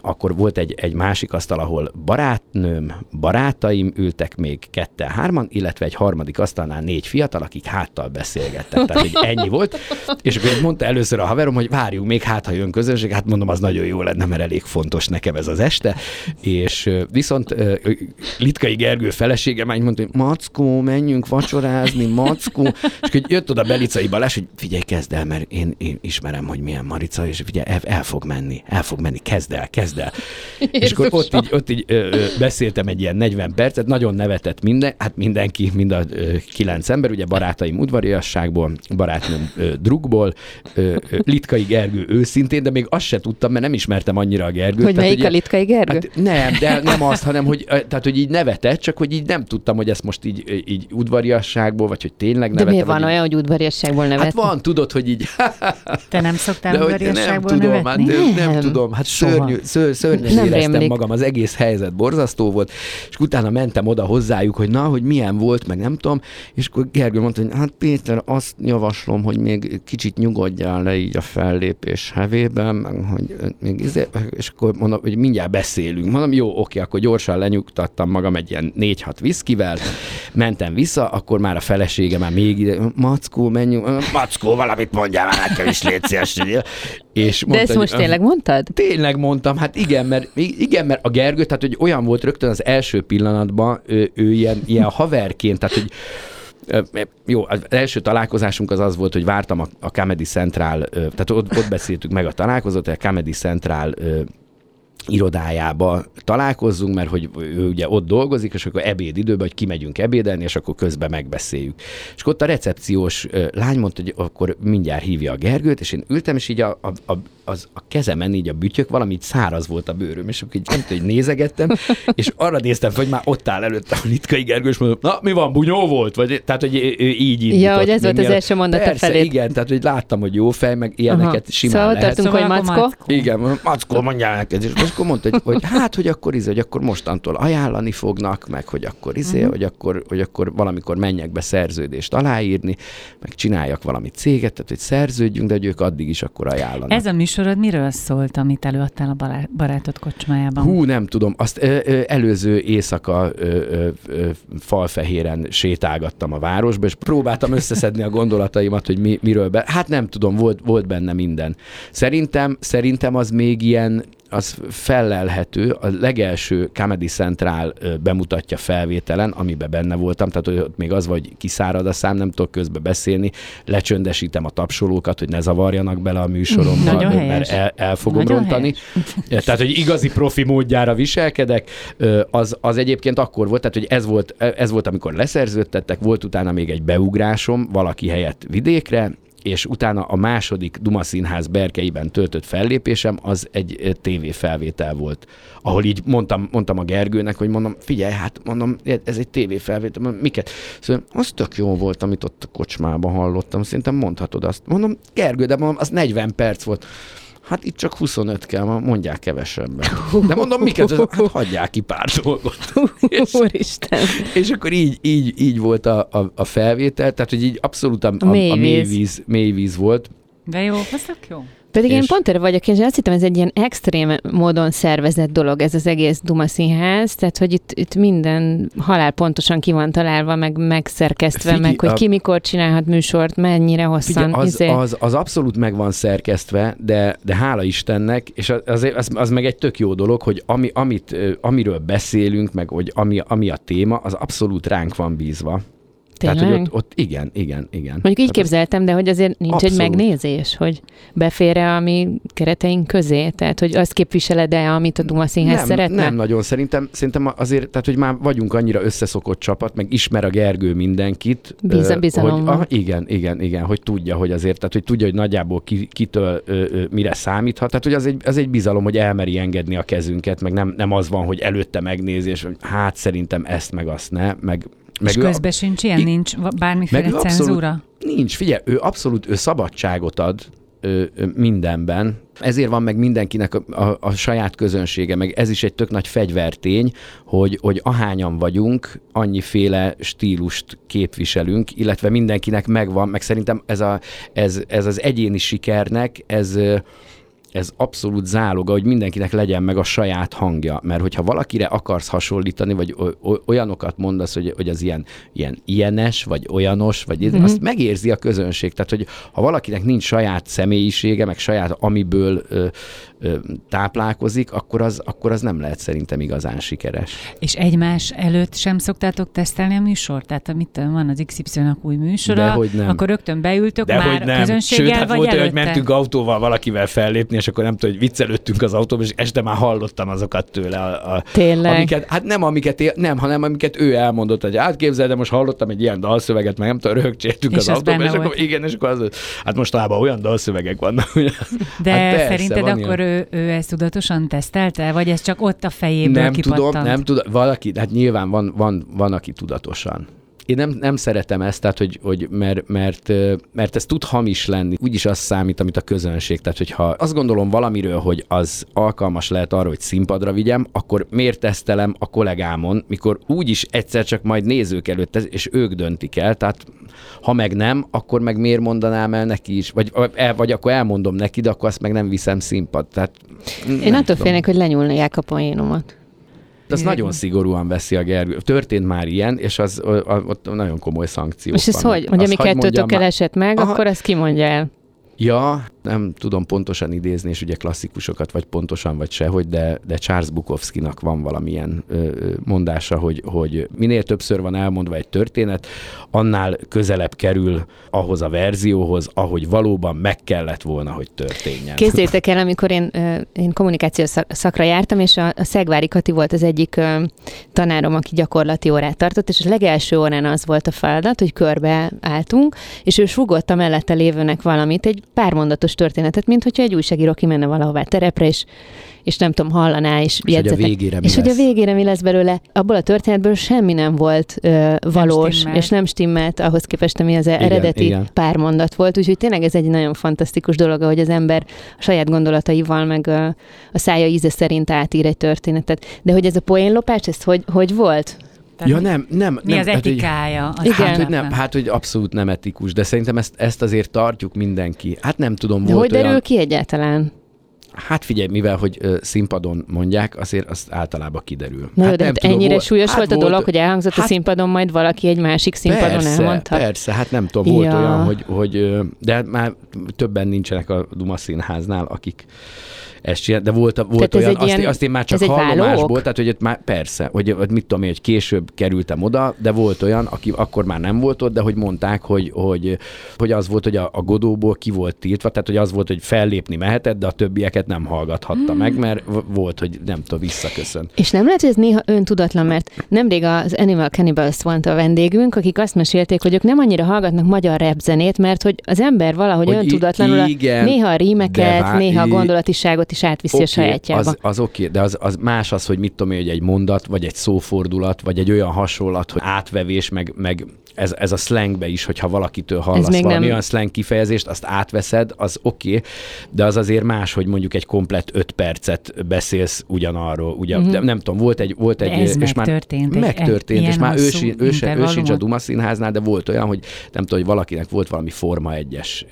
akkor volt egy másik asztal, ahol barátnőm, barátaim ültek még 2-3, illetve egy harmadik asztalnál 4 fiatal, akik háttal beszélgettek, tehát ennyi volt, és akkor mondta először a haverom, hogy várjunk még, hát ha jön közönség, hát mondom, az nagyon jó lenne, mert elég fontos nekem ez az este, és viszont Litkai Gergő felesége már mondta, hogy Mackó, menjünk vacsorázni, Mackó. És hogy jött oda Belicai Balázs, hogy figyelj, kezd el, mert én ismerem, hogy milyen Marica, és figyelj, el fog menni, kezd el. Jézusom. És akkor ott így beszéltem egy ilyen 40 percet, nagyon nevetett mindenki, mind a 9 ember, ugye barátaim udvariasságból, barátnőm drugból, Litkai Gergő őszintén, de még azt se tudtam, mert nem ismertem annyira a Gergőt. Hogy melyik a Litkai Gergő? Hát, nem azt, hanem hogy, tehát, hogy így nevetett, csak hogy így nem tudtam, hogy ezt most így udvariasságból, vagy hogy tényleg nevette. De miért van olyan, hogy udvariasságból nevet? Hát van, tudod, hogy így... Te nem szoktál de udvariasságból nevetni? Hát, nem tudom, hát szörnyen éreztem magam, az egész helyzet borzasztó volt, és utána mentem oda hozzájuk, hogy na, hogy milyen volt, meg nem tudom, és akkor Gergő mondta, hogy hát Péter, azt javaslom, hogy még kicsit nyugodjál le így a fellépés hevében, meg hogy még és akkor mondom, hogy mindjárt beszélünk. Mondom, jó, oké, akkor gyorsan lenyugtattam magam egy ilyen 4-6 viszkivel, mentem vissza, akkor már a felesége már még ide, Mackó, menjünk, Mackó, valamit mondjál már nekem is, légy szíves. És mondta, de ezt most tényleg mondtad? Tényleg mondtam, hát igen, mert a Gergő, tehát hogy olyan volt rögtön az első pillanatban, ő ilyen haverként, tehát hogy jó, az első találkozásunk az volt, hogy vártam a Comedy Central, tehát ott beszéltük meg a találkozót, a Comedy Central irodájába találkozzunk, mert hogy ő ugye ott dolgozik, és akkor ebédidőben, hogy kimegyünk ebédelni, és akkor közben megbeszéljük. És ott a recepciós lány mondta, hogy akkor mindjárt hívja a Gergőt, és én ültem, és így a kezemen így a bütyök, valami így száraz volt a bőröm, és akkor így nem tudom, hogy nézegettem, és arra néztem, hogy már ott áll előtte a Litkai Gergő, és mondom, na, mi van, bunyó volt? Vagy, tehát, hogy ő így indított. Ja, hogy ez volt az első mondata felét. Persze, igen, tehát, hogy láttam, hogy jó fej, meg ilyeneket simán szóval lehet. Tartunk, szóval hogy Mackó. Igen, Mackó, mondjál neked, és akkor mondta, hogy hát, hogy akkor mostantól ajánlani fognak, meg hogy akkor hogy akkor valamikor menjek be szerződést aláírni, meg csináljak valami céget, tehát hogy szerződjünk, de hogy ők addig is akkor ajánlanak. Ez a műsorod miről szólt, amit előadtál a barátod kocsmájában? Hú, nem tudom, azt előző éjszaka Falfehéren sétálgattam a városba, és próbáltam összeszedni a gondolataimat, hogy miről hát nem tudom, volt benne minden. Szerintem az még ilyen, az fellelhető, a legelső Comedy Central bemutatja felvételen, amiben benne voltam, tehát ott még az, hogy kiszárad a szám, nem tudok közbe beszélni, lecsöndesítem a tapsolókat, hogy ne zavarjanak bele a műsoromban, mert el fogom nagyon rontani. Helyes. Tehát, hogy igazi profi módjára viselkedek, az egyébként akkor volt, tehát, hogy ez volt, amikor leszerződtettek, volt utána még egy beugrásom valaki helyett vidékre, és utána a második Dumaszínház berkeiben töltött fellépésem, az egy tévéfelvétel volt, ahol így mondtam a Gergőnek, hogy mondom, figyelj, hát mondom, ez egy tévéfelvétel, mondom, miket? Szóval az tök jó volt, amit ott a kocsmában hallottam, szerintem mondhatod azt. Mondom, Gergő, de mondom, az 40 perc volt. Hát itt csak 25 kell, mondják kevesebben. De mondom, miket? Hát hagyják ki pár dolgot. Úristen. És akkor így volt a felvétel, tehát hogy így abszolút a mélyvíz volt. De jó, az tök jó. Pedig én pont erre vagyok, és azt hittem, ez egy ilyen extrém módon szervezett dolog, ez az egész Dumaszínház, tehát hogy itt minden halál pontosan ki van találva, meg megszerkesztve, meg hogy ki mikor csinálhat műsort, mennyire hosszan. Figyelj, az abszolút meg van szerkesztve, de hála Istennek, és az meg egy tök jó dolog, hogy amiről beszélünk, meg hogy ami a téma, az abszolút ránk van bízva. Tényleg? Tehát, hogy ott igen. Mondjuk így képzeltem, de hogy azért nincs abszolút egy megnézés, hogy befér-e a mi kereteink közé? Tehát, hogy azt képviseled-e, amit a Dumaszínház szeretne? Nem nagyon. Szerintem azért, tehát, hogy már vagyunk annyira összeszokott csapat, meg ismer a Gergő mindenkit. Bizalommal. Igen, hogy tudja, hogy azért, tehát, hogy tudja, hogy nagyjából kitől mire számíthat. Tehát, hogy az egy bizalom, hogy elmeri engedni a kezünket, meg nem az van, hogy előtte megnézés, hogy hát szerintem ezt, meg azt ne, meg és közben sincs ilyen, nincs bármiféle cenzúra? Nincs, figyelj, ő szabadságot ad mindenben. Ezért van meg mindenkinek a saját közönsége, meg ez is egy tök nagy fegyvertény, hogy ahányan vagyunk, annyiféle stílust képviselünk, illetve mindenkinek megvan, meg szerintem ez az egyéni sikernek, ez abszolút záloga, hogy mindenkinek legyen meg a saját hangja, mert hogyha valakire akarsz hasonlítani, vagy olyanokat mondasz, hogy az ilyen ilyenes, vagy olyanos, vagy azt megérzi a közönség. Tehát, hogy ha valakinek nincs saját személyisége, meg saját amiből táplálkozik, akkor az nem lehet szerintem igazán sikeres. És egymás előtt sem szoktátok tesztelni a műsort? Tehát amit van az XY-nak új műsora, akkor rögtön beültök már közönséggel, sőt, hát vagy előtte? Hogy mentünk autóval valakivel fellépni, és akkor nem tudom, hogy viccelődtünk az autóban, és este már hallottam azokat tőle. Hanem amiket ő elmondott, hogy átképzel, de most hallottam egy ilyen dalszöveget, meg nem tudom, röhögcsértünk az autóban, és akkor az, hát mostanában olyan dalszövegek vannak. De hát szerinted akkor ő ezt tudatosan tesztelte, vagy ez csak ott a fejéből kipattant? Nem tudom, valaki, hát nyilván van aki tudatosan. Én nem szeretem ezt, tehát, hogy mert ez tud hamis lenni. Úgyis az számít, amit a közönség. Tehát, hogyha azt gondolom valamiről, hogy az alkalmas lehet arra, hogy színpadra vigyem, akkor miért tesztelem a kollégámon, mikor úgyis egyszer csak majd nézők előtt, és ők döntik el. Tehát, ha meg nem, akkor meg miért mondanám el neki is? Vagy akkor elmondom neki, de akkor azt meg nem viszem színpad. Tehát, én attól félek, hogy lenyúlják a poénomat. Az nagyon szigorúan veszi a Gergő. Történt már ilyen, és az ott nagyon komoly szankciók. És ez hogy? Hogy ami kettőtök elesett meg, aha, akkor ezt kimondja el. Ja, nem tudom pontosan idézni, és ugye klasszikusokat vagy pontosan, vagy sehogy, de Charles Bukowskinak van valamilyen mondása, hogy minél többször van elmondva egy történet, annál közelebb kerül ahhoz a verzióhoz, ahogy valóban meg kellett volna, hogy történjen. Készítek el, amikor én kommunikációs szakra jártam, és a Szegvári Kati volt az egyik tanárom, aki gyakorlati órát tartott, és a legelső órán az volt a feladat, hogy körbe álltunk, és ő sugott a mellette lévőnek valamit, egy pár mondatos történetet, mint hogyha egy újságíró kimenne valahová terepre, és nem tudom, hallaná, és jegyzetek. És hogy a végére mi lesz belőle. Abból a történetből semmi nem volt valós, nem és nem stimmelt ahhoz képest, ami az eredeti pár mondat volt. Úgyhogy tényleg ez egy nagyon fantasztikus dolog, ahogy az ember a saját gondolataival, meg a szája íze szerint átír egy történetet. De hogy ez a poénlopás, ez hogy volt? Tehát ja, nem. Mi nem, az etikája? Hát, hogy abszolút nem etikus, de szerintem ezt azért tartjuk mindenki. Hát nem tudom, de volt olyan... Hogy derül ki egyáltalán? Hát figyelj, mivel, hogy színpadon mondják, azért azt általában kiderül. Na, hát de ennyire súlyos volt a dolog, hogy elhangzott a színpadon, majd valaki egy másik színpadon elmondta. Persze, hát nem tudom, volt olyan, hogy de már többen nincsenek a Dumaszínháznál, akik ezt csinál, de volt olyan, azt én már csak hallomásból, tehát hogy már persze, hogy mit tudom én, hogy később kerültem oda, de volt olyan, aki akkor már nem volt ott, de hogy mondták, hogy az volt, hogy a Godóból ki volt tiltva, tehát hogy az volt, hogy fellépni mehetett, de a többieket nem hallgathatta meg, mert volt, hogy nem tudom, visszaköszönt. És nem lehet, hogy ez néha öntudatlan, mert nemrég az Animal Cannibals volt a vendégünk, akik azt mesélték, hogy ők nem annyira hallgatnak magyar rap zenét, mert hogy az ember valahogy öntudatlanul néha a rímeket, néha a gondolatiságot is átviszi a sajátjába. Az oké, de az más az, hogy mit tudom én, hogy egy mondat, vagy egy szófordulat, vagy egy olyan hasonlat, hogy átvevés, meg ez a slangbe is, hogyha valakitől hallasz valami olyan slang kifejezést, azt átveszed, az oké, de az azért más, hogy mondjuk egy komplett 5 percet beszélsz ugyanarról. Nem tudom, volt egy ez és megtörtént, és már ő sincs a Dumaszínháznál, de volt olyan, hogy nem tudom, hogy valakinek volt valami Forma 1-es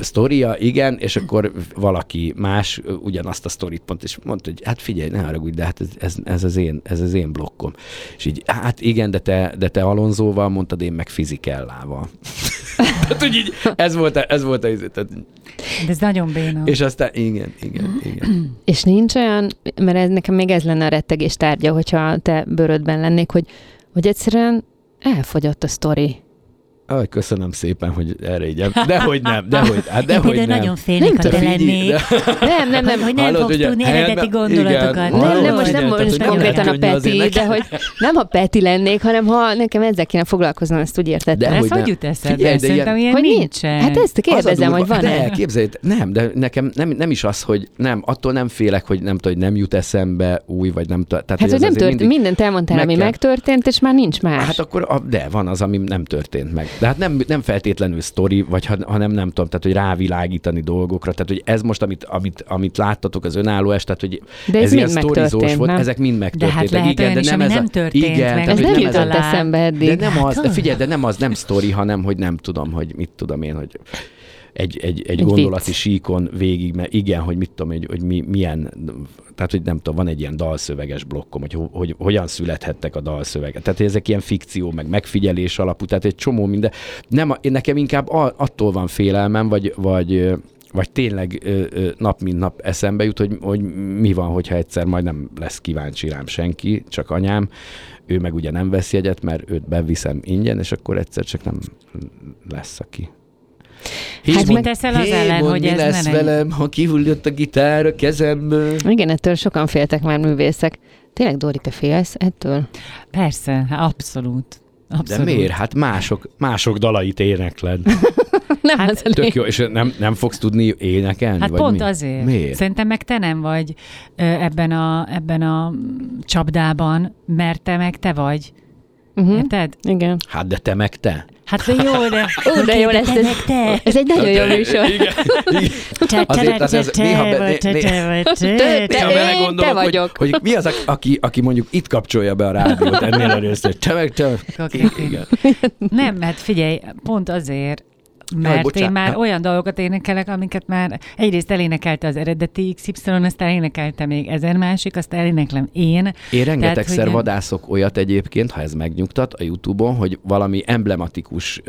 sztoria, igen, és akkor valaki más ugyanazt a sztorit pont, és mondta, hogy hát figyelj, ne haragudj, de hát ez az én blokkom. És így, hát igen, de te Alonzóval mondtad, én meg Fizikellával. Tehát úgy így, ez volt a izé. Tehát... De ez nagyon béna. És aztán igen. És nincs olyan, mert nekem még ez lenne a rettegés tárgya, hogyha te bőrödben lennék, hogy egyszerűen elfogyott a sztori. Köszönöm szépen, hogy erre igyem. Dehogy nem. Én nagyon félek, hogy lennék. Nem. Hogy nem fog tudni eredeti gondolatokat. Nem, most konkrétan a Peti, de hogy nem ha Peti lennék, hanem ha nekem ezzel kéne foglalkoznom, ezt úgy értettem. De ezt hogy jut eszedbe? Szerintem ilyen nincsen. Hát ezt kérdezem, hogy van-e. De elképzeljétek, nem, de nekem nem is az, hogy nem, attól nem félek, hogy nem tudom, hogy nem jut eszembe új, vagy nem tudom. Hát, hogy nem történt, mindent elmondtál, ami megtörtént, és már nincs más. Hát akkor, de van az, ami nem történt meg. De hát nem feltétlenül sztori, vagy hanem nem tudom, tehát hogy rávilágítani dolgokra, tehát hogy ez most, amit láttatok az önálló est, tehát hogy ez ilyen sztorizós volt, nem? Ezek mind megtörténtek. De hát igen, de nem ez nem történt igen, meg. Tehát, ez nem jutott eszembe eddig. De nem az, figyelj, de nem az, nem sztori, hanem hogy nem tudom, hogy mit tudom én, hogy... Egy gondolati vicc. Síkon végig, mert igen, hogy mit tudom, hogy milyen, tehát hogy nem tudom, van egy ilyen dalszöveges blokkom, hogy hogyan születhettek a dalszövegek. Tehát ezek ilyen fikció, meg megfigyelés alapú, tehát egy csomó minden. Nem, nekem inkább attól van félelmem, vagy tényleg nap mint nap eszembe jut, hogy mi van, hogyha egyszer majd nem lesz kíváncsi rám senki, csak anyám, ő meg ugye nem vesz jegyet, mert őt beviszem ingyen, és akkor egyszer csak nem lesz aki. Hát mit teszel az ellen, hogy ez lesz ne velem, ha kihullott a gitár a kezemből. Igen, ettől sokan féltek már művészek. Tényleg, Dóri, te félsz ettől? Persze, abszolút. De miért? Hát mások dalait énekled. Nem hát, tök jó, és nem fogsz tudni énekelni? Hát vagy pont azért. Miért? Szerintem meg te nem vagy ebben a csapdában, mert te meg te vagy. Érted? Igen. Hát de te meg te. Hát jó, de... jó lesz ez. Ez egy nagyon jó műsor. Néha te vagyok. Hogy mi az, aki mondjuk itt kapcsolja be a rádiót ennél a részt, hogy te meg te. Nem, hát figyelj, pont azért Mert én már olyan dolgokat énekelek, amiket már egyrészt elénekelte az eredeti XY, aztán énekelte még ezer másik, azt eléneklem én. Én rengetegszer vadászok olyat egyébként, ha ez megnyugtat a YouTube-on, hogy valami emblematikus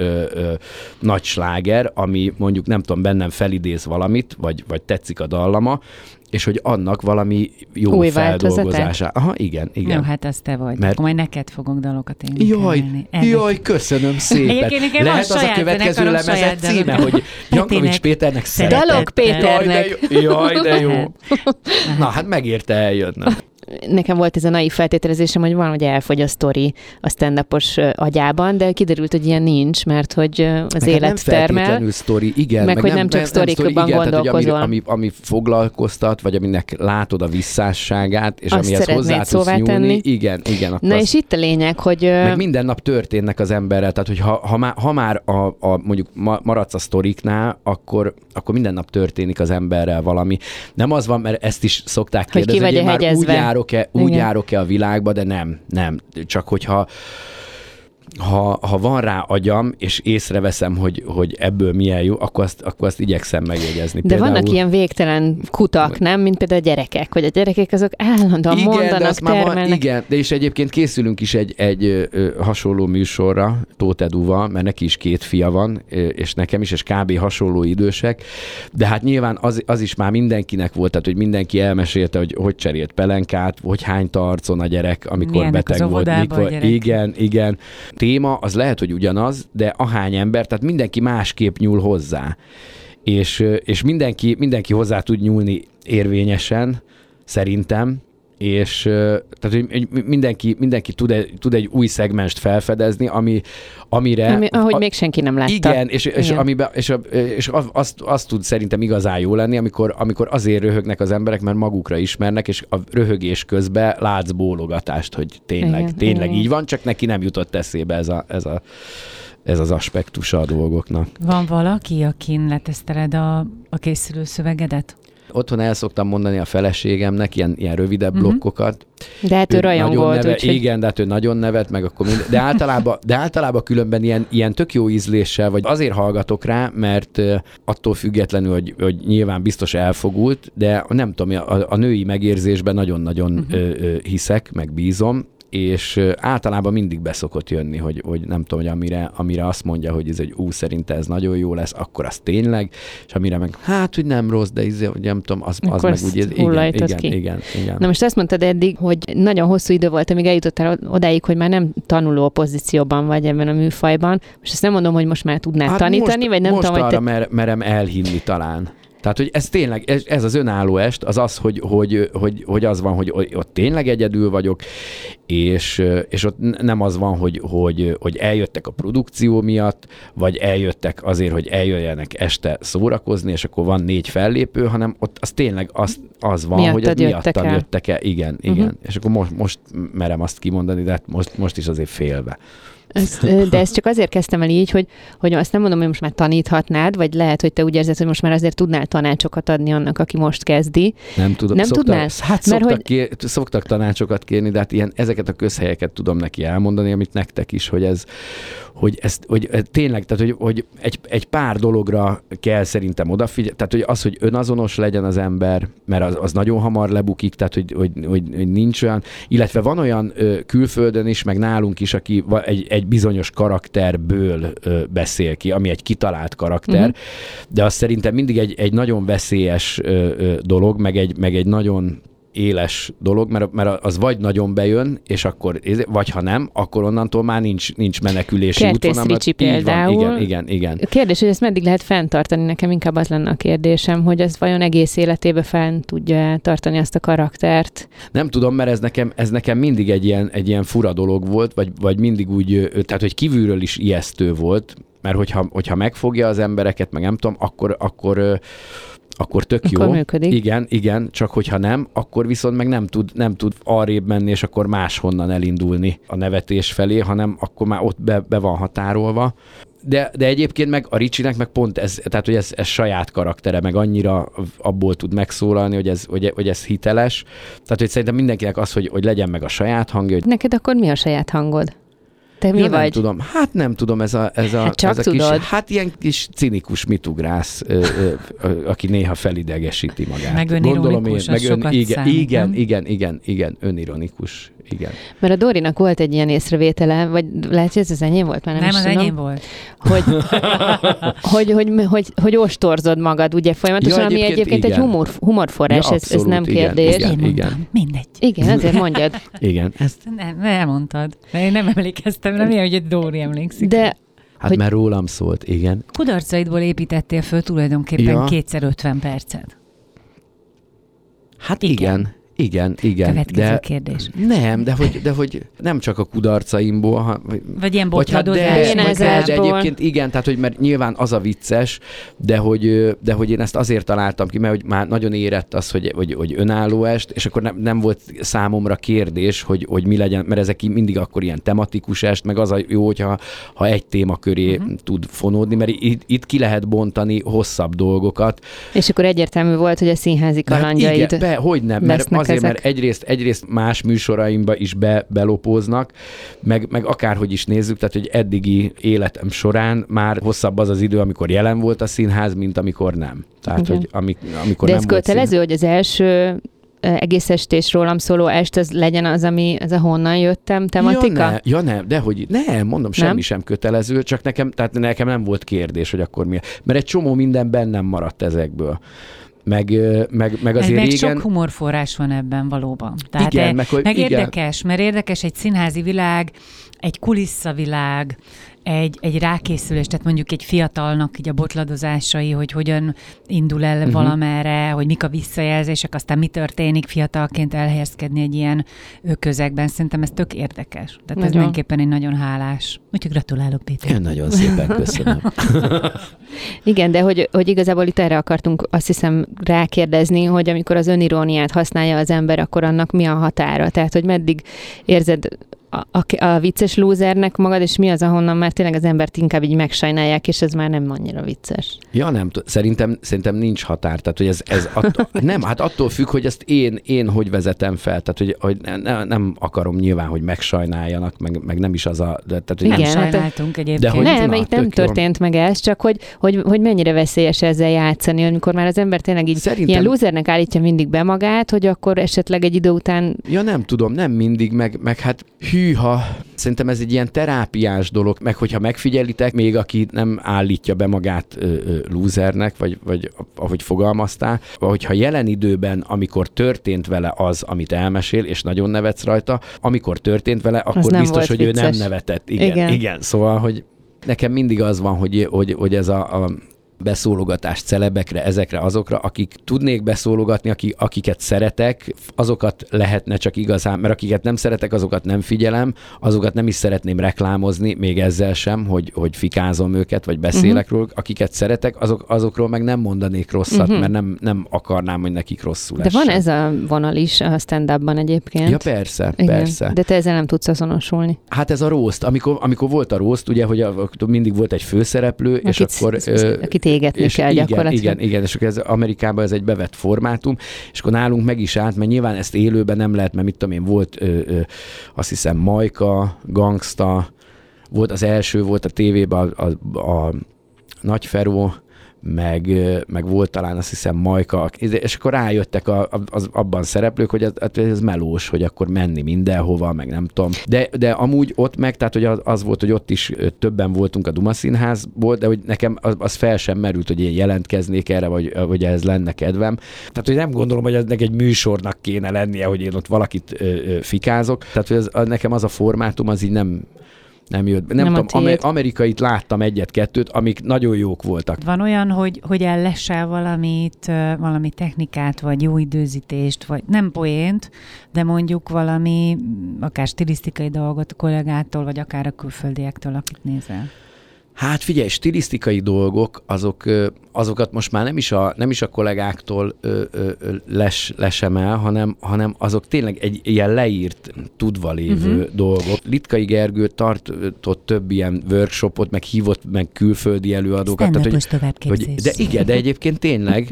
nagy sláger, ami mondjuk nem tudom, bennem felidéz valamit, vagy tetszik a dallama, és hogy annak valami jó új feldolgozása. Aha, igen. Jó, hát az te vagy. Mert... Akkor majd neked fogok dalokat énekelni. Jaj, köszönöm szépen. Lehet az a következő lemezet címe, hogy Janklovics Péternek szeretett. Dalok Péternek. Jaj, de jó. Na, hát megérte eljönnöm. Nekem volt ez a naív feltételezésem, hogy valahogy elfogy a sztori a stand-upos agyában, de kiderült, hogy ilyen nincs, mert hogy az meg élet nem termel. Sztori, igen, meg hogy nem csak sztorikban gondolkozol. Tehát, ami foglalkoztat, vagy aminek látod a visszásságát, és azt amihez hozzá tudsz nyúlni. Igen. Na és itt a lényeg, hogy... Meg minden nap történnek az emberrel, tehát hogy ha már mondjuk maradsz a sztoriknál, akkor minden nap történik az emberrel valami. Nem az van, mert ezt is szokták kérdezni, hogy már úgy járok-e a világba, de nem. Csak hogyha ha van rá agyam, és észreveszem, hogy ebből milyen jó, akkor azt igyekszem megjegyezni. De például... vannak ilyen végtelen kutak, nem? Mint például a gyerekek, hogy a gyerekek azok állandóan mondanak, termelnek. Igen, de és egyébként készülünk is egy hasonló műsorra, Tóth Eduval, mert neki is 2 fia van, és nekem is, és kb. Hasonló idősek, de hát nyilván az is már mindenkinek volt, tehát hogy mindenki elmesélte, hogy cserélt pelenkát, hogy hány tarcon a gyerek, amikor milyenek beteg volt. Igen. Téma az lehet, hogy ugyanaz, de ahány ember, tehát mindenki másképp nyúl hozzá. És mindenki hozzá tud nyúlni érvényesen, szerintem, és tehát mindenki tud egy új szegmenst felfedezni, ahogy még senki nem látta. Igen, és azt tud szerintem igazán jó lenni, amikor azért röhögnek az emberek, mert magukra ismernek, és a röhögés közben látsz bólogatást, hogy tényleg így van, csak neki nem jutott eszébe ez az aspektusa a dolgoknak. Van valaki, akin leteszteled a készülő szövegedet? Otthon el szoktam mondani a feleségemnek ilyen rövidebb blokkokat. De hát ő rajongó. Igen, de hát ő nagyon nevet, meg akkor minden. De általában különben ilyen tök jó ízléssel, vagy azért hallgatok rá, mert attól függetlenül, hogy nyilván biztos elfogult, de nem tudom, a női megérzésben nagyon-nagyon hiszek, meg bízom, és általában mindig beszokott jönni, hogy nem tudom, hogy amire azt mondja, hogy ez egy szerinte ez nagyon jó lesz, akkor az tényleg, és amire meg hát, hogy nem rossz, de nem tudom, az meg úgy igen. Na most azt mondtad eddig, hogy nagyon hosszú idő volt, amíg eljutottál odáig, hogy már nem tanuló pozícióban vagy ebben a műfajban, és ezt nem mondom, hogy most már tudnál tanítani, vagy nem tudom, hogy... Most arra merem elhinni talán. Tehát, hogy ez tényleg, ez az önálló est, az, hogy az van, hogy ott tényleg egyedül vagyok, és ott nem az van, hogy eljöttek a produkció miatt, vagy eljöttek azért, hogy eljöjjenek este szórakozni, és akkor van 4 fellépő, hanem ott az tényleg az van, hogy miattam jöttek-e. Igen. És akkor most merem azt kimondani, de hát most is azért félve. De ezt csak azért kezdtem el így, hogy azt nem mondom, hogy most már taníthatnád, vagy lehet, hogy te úgy érzed, hogy most már azért tudnál tanácsokat adni annak, aki most kezdi. Nem tudom. Nem tudnál? Hát szoktak tanácsokat kérni, de hát ezeket a közhelyeket tudom neki elmondani, amit nektek is, hogy tényleg, tehát hogy egy pár dologra kell szerintem odafigyelni, tehát hogy az, hogy önazonos legyen az ember, mert az nagyon hamar lebukik, tehát hogy nincs olyan, illetve van olyan külföldön is, meg nálunk is, aki egy bizonyos karakterből beszél ki, ami egy kitalált karakter, de az szerintem mindig egy nagyon veszélyes dolog, meg egy nagyon éles dolog, mert az vagy nagyon bejön, és akkor, vagy ha nem, akkor onnantól már nincs menekülési útvonal. Kertész Ricsi például. Igen. Kérdés, hogy ezt meddig lehet fenntartani, nekem inkább az lenne a kérdésem, hogy ez vajon egész életében fenn tudja tartani azt a karaktert? Nem tudom, mert ez nekem mindig egy ilyen fura dolog volt, vagy mindig úgy, tehát hogy kívülről is ijesztő volt, mert hogyha megfogja az embereket, meg nem tudom, akkor tök jó. Működik. Igen, csak hogyha nem, akkor viszont meg nem tud arrébb menni, és akkor máshonnan elindulni a nevetés felé, hanem akkor már ott be van határolva. De egyébként meg a Ricsinek meg pont ez, tehát hogy ez saját karaktere, meg annyira abból tud megszólalni, hogy ez hiteles. Tehát hogy szerintem mindenkinek az, hogy legyen meg a saját hangja. Neked akkor mi a saját hangod? Te mi vagy? Nem tudom. Hát nem tudom, ez a kis... Hát ilyen kis cinikus mitugrász, aki néha felidegesíti magát. Meg önironikus, én, igen, önironikus. Igen. Mert a Dórinak volt egy ilyen észrevétele, vagy lehet, hogy ez az enyém volt? Már nem az enyém volt. Hogy ostorzod magad, ugye folyamatosan, ami egyébként egy humorforrás, ez nem kérdés. Igen. Mindegy. Igen, azért mondjad. Igen. Ezt nem elmondtad. Én nem emlékeztem, remélem, hogy egy Dóri emlékszik. De hát már rólam szólt, igen. Kudarcaidból építettél föl tulajdonképpen 2x50 percet. Hát igen. Igen. Következő kérdés. Nem, de hogy nem csak a kudarcaimból, vagy ilyen de egyébként igen, tehát hogy mert nyilván az a vicces, de hogy én ezt azért találtam ki, mert hogy már nagyon érett az, hogy önálló est, és akkor nem volt számomra kérdés, hogy mi legyen, mert ezek mindig akkor ilyen tematikus est, meg az a jó, hogyha egy téma köré tud fonódni, mert itt ki lehet bontani hosszabb dolgokat. És akkor egyértelmű volt, hogy a színházi kalandjaid. Igen, hogyne, mert azért, mert egyrészt más műsoraimba is belopóznak, meg akárhogy is nézzük, tehát hogy eddigi életem során már hosszabb az idő, amikor jelen volt a színház, mint amikor nem. Tehát, hogy amikor de nem ez volt kötelező, hogy az első egész estés rólam szóló est, az legyen az, ami ez a honnan jöttem tematika? Ja, nem, dehogy nem, mondom, semmi sem kötelező, csak nekem nem volt kérdés, hogy akkor mi. Mert egy csomó minden bennem maradt ezekből. Meg azért meg sok humorforrás van ebben valóban. Tehát igen, érdekes, mert érdekes egy színházi világ, egy kulisszavilág, egy rákészülés, tehát mondjuk egy fiatalnak így a botladozásai, hogy hogyan indul el valamerre, hogy mik a visszajelzések, aztán mi történik fiatalként elhelyezkedni egy ilyen közegben. Szerintem ez tök érdekes. Tehát ez mindenképpen egy nagyon hálás. Úgyhogy gratulálok, Péter. Én nagyon szépen köszönöm. Igen, de hogy igazából itt erre akartunk azt hiszem rákérdezni, hogy amikor az öniróniát használja az ember, akkor annak mi a határa? Tehát, hogy meddig érzed a vicces lúzernek magad, és mi az, ahonnan már tényleg az embert inkább így megsajnálják, és ez már nem annyira vicces. Ja, nem, szerintem nincs határ, tehát, hogy ez nem, hát attól függ, hogy ezt én hogy vezetem fel, tehát, hogy nem akarom nyilván, hogy megsajnáljanak, meg nem is az a... Tehát, hogy igen, nem sajnáltunk egyébként. De, hogy, nem, itt nem történt meg ez, csak hogy mennyire veszélyes ezzel játszani, amikor már az ember tényleg így ilyen lúzernek állítja mindig be magát, hogy akkor esetleg egy idő után... Ja, nem tudom, nem mindig, meg hát hűha, szerintem ez egy ilyen terápiás dolog, meg hogyha megfigyelitek, még aki nem állítja be magát lúzernek, vagy ahogy fogalmaztál, vagy ha jelen időben, amikor történt vele az, amit elmesél, és nagyon nevetsz rajta, amikor történt vele, akkor biztos, hogy vicces. Ő nem nevetett. Igen. Szóval, hogy nekem mindig az van, hogy ez a beszólogatást celebekre, ezekre, azokra, akik tudnék beszólogatni, akiket szeretek, azokat lehetne csak igazán, mert akiket nem szeretek, azokat nem figyelem, azokat nem is szeretném reklámozni, még ezzel sem, hogy fikázom őket, vagy beszélek róluk, akiket szeretek, azokról meg nem mondanék rosszat, mert nem akarnám, hogy nekik rosszul essen. De van ez a vonal is a stand-upban egyébként. Ja, persze, igen. Persze. De te ezzel nem tudsz azonosulni. Hát ez a roast. Amikor volt a roast, ugye, hogy mindig volt egy főszereplő, és akkor... égetni kell gyakorlatilag. Igen, és akkor ez Amerikában ez egy bevett formátum, és akkor nálunk meg is állt, mert nyilván ezt élőben nem lehet, mert mit tudom én, volt azt hiszem Majka, Gangsta, volt az első, volt a tévében a Nagyferó, meg volt talán azt hiszem Majka, és akkor rájöttek abban szereplők, hogy ez melós, hogy akkor menni mindenhova, meg nem tudom. De amúgy ott meg, tehát hogy az volt, hogy ott is többen voltunk a Dumaszínházból, de hogy nekem az fel sem merült, hogy én jelentkeznék erre, vagy ez lenne kedvem. Tehát, hogy nem gondolom, hogy ennek egy műsornak kéne lennie, hogy én ott valakit fikázok. Tehát, hogy nekem az a formátum, az így nem jött be. Nem tudom, amerikait láttam egyet-kettőt, amik nagyon jók voltak. Van olyan, hogy ellessel valamit, valami technikát, vagy jó időzítést, vagy nem poént, de mondjuk valami akár stilisztikai dolgot a kollégától, vagy akár a külföldiektől, akit nézel. Hát figyelj, stilisztikai dolgok, azokat most már nem is a kollégáktól lesem el, hanem azok tényleg egy ilyen leírt, tudva lévő dolgok. Litkai Gergő tartott több ilyen workshopot, meg hívott meg külföldi előadókat. De egyébként tényleg,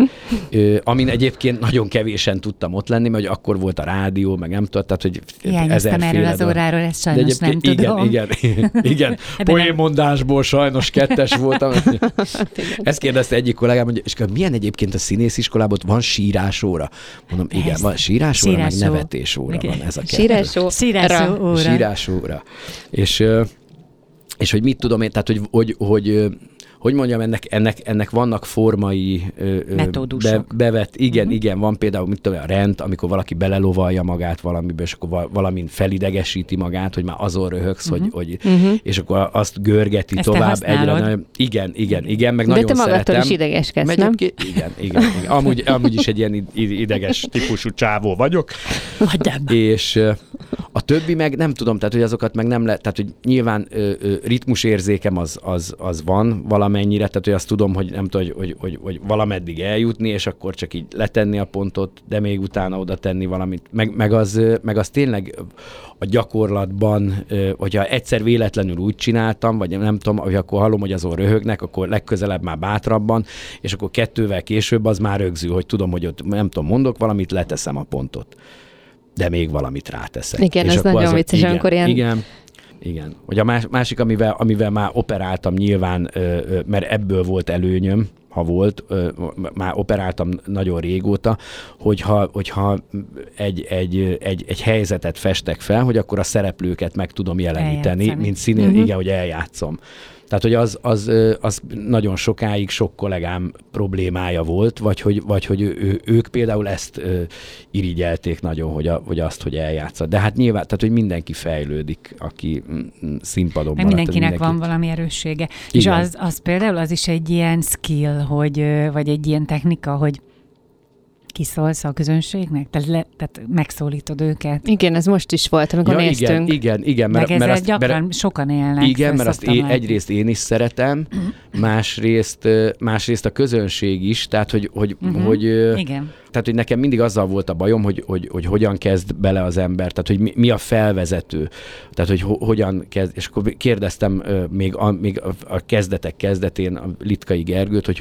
amin egyébként nagyon kevésen tudtam ott lenni, mert akkor volt a rádió, meg nem tudom, tehát hogy hiányoztam erről az óráról, ezt sajnos nem tudom. Igen. Poénmondásból sajnos kettes voltam. Ezt kérdezte egyik kollégám, hogy és milyen egyébként a színésziskolában, van sírás óra. Mondom, igen, van sírás óra, meg nevetés óra van, ez a kettő. Sírás óra. És hogy mit tudom én, tehát hogy mondjam, ennek vannak formai metódusok. Igen, van például mit tudom, a rend, amikor valaki belelovalja magát valamibe, és akkor valamin felidegesíti magát, hogy már azon röhögsz, hogy és akkor azt görgeti. Ezt tovább. Igen, meg de nagyon szeretem. De te magadtól is idegeskedsz, nem? Igen. Amúgy is egy ilyen ideges típusú csávó vagyok. És a többi meg nem tudom, tehát hogy azokat meg nem lehet, tehát hogy nyilván ritmusérzékem az van valamennyire, tehát hogy azt tudom, hogy nem tudom, hogy valameddig eljutni, és akkor csak így letenni a pontot, de még utána oda tenni valamit. Meg az tényleg a gyakorlatban, hogyha egyszer véletlenül úgy csináltam, vagy nem tudom, hogy akkor hallom, hogy azon röhögnek, akkor legközelebb már bátrabban, és akkor 2-vel később az már rögzül, hogy tudom, hogy ott nem tudom, mondok valamit, leteszem a pontot. De még valamit ráteszek. Igen, és ez nagyon vicces, amikor ilyen... Igen. Hogy a másik, amivel már operáltam nyilván, mert ebből volt előnyöm, ha volt, már operáltam nagyon régóta, hogyha egy helyzetet festek fel, hogy akkor a szereplőket meg tudom jeleníteni, eljátszani. Mint színész, igen, hogy eljátszom. Tehát, hogy az nagyon sokáig sok kollégám problémája volt, vagy hogy ők például ezt irigyelték nagyon, hogy azt, hogy eljátsza. De hát nyilván, tehát, hogy mindenki fejlődik, aki színpadon maradt. Mindenkinek van valami erőssége. Igen. És az például az is egy ilyen skill, vagy egy ilyen technika, hogy kiszólsz a közönségnek? Tehát megszólítod őket? Igen, ez most is volt, amikor néztünk. Igen. Mert ezt gyakran sokan élnek. Igen, mert azt egyrészt én is szeretem, másrészt a közönség is, tehát hogy nekem mindig azzal volt a bajom, hogy hogyan kezd bele az ember, tehát hogy mi a felvezető, tehát hogy hogyan kezd, és akkor kérdeztem még a kezdetek kezdetén a Litkai Gergőt,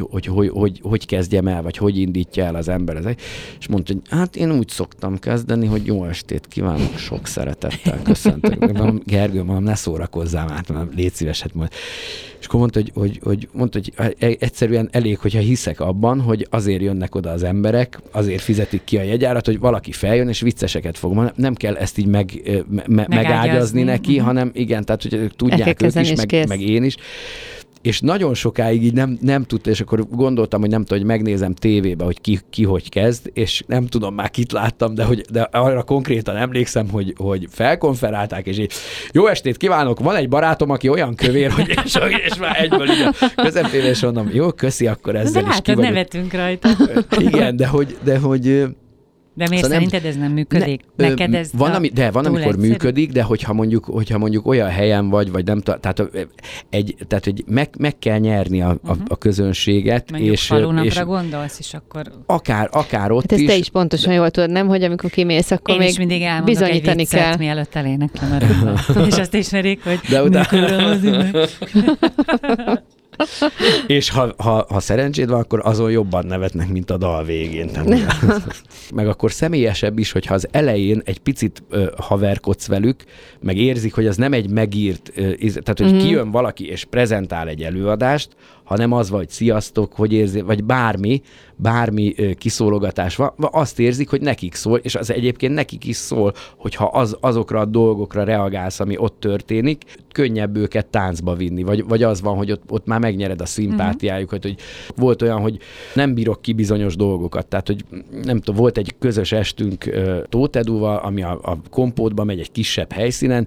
hogy kezdjem el, vagy hogy indítja el az ember ezek, és mondta, hogy hát én úgy szoktam kezdeni, hogy jó estét kívánok, sok szeretettel köszöntök. Gergő, mondom, ne szórakozzám át, mondom, légy szíves, hát mondom. És akkor mondta, hogy egyszerűen elég, hogyha hiszek abban, hogy azért jönnek oda az emberek, azért fizetik ki a jegyárat, hogy valaki feljön, és vicceseket fog mondani. Nem kell ezt így megágyazni neki, hanem igen, tehát hogy ők tudják ők is, meg én is. És nagyon sokáig így nem tudta, és akkor gondoltam, hogy nem tudom, hogy megnézem tévébe, hogy ki hogy kezd, és nem tudom már kit láttam, de arra konkrétan emlékszem, hogy felkonferálták, és így, jó estét kívánok, van egy barátom, aki olyan kövér, hogy és már egyből így a közepébe, és mondom, jó, köszi, akkor ezzel de is kivagyok. Nevetünk rajta. Igen, de hogy de miért szóval szerinted ez nem működik? Neked ez van, amikor egyszerű? Működik, de hogyha mondjuk olyan helyen vagy nem tudom, tehát meg kell nyerni a közönséget. Mondjuk és falunapra gondolsz, és akkor... Akár ott hát is. Te is pontosan jól tudod, nem? Hogy amikor kimész, akkor én még mindig bizonyítani kell. Én mielőtt eléneklem a rögtön. És azt ismerik, hogy és ha szerencséd van, akkor azon jobban nevetnek, mint a dal végén. Meg akkor személyesebb is, hogyha az elején egy picit haverkodsz velük, meg érzik, hogy az nem egy megírt, tehát hogy kijön valaki és prezentál egy előadást, hanem az vagy sziasztok, hogy érzi, vagy bármi kiszólogatás van, azt érzik, hogy nekik szól, és az egyébként nekik is szól, hogyha azokra a dolgokra reagálsz, ami ott történik, könnyebb őket táncba vinni, vagy az van, hogy ott már megnyered a szimpátiájukat, hogy volt olyan, hogy nem bírok ki bizonyos dolgokat, tehát hogy nem tudom, volt egy közös estünk Tóth Eduval, ami a Kompótba megy egy kisebb helyszínen,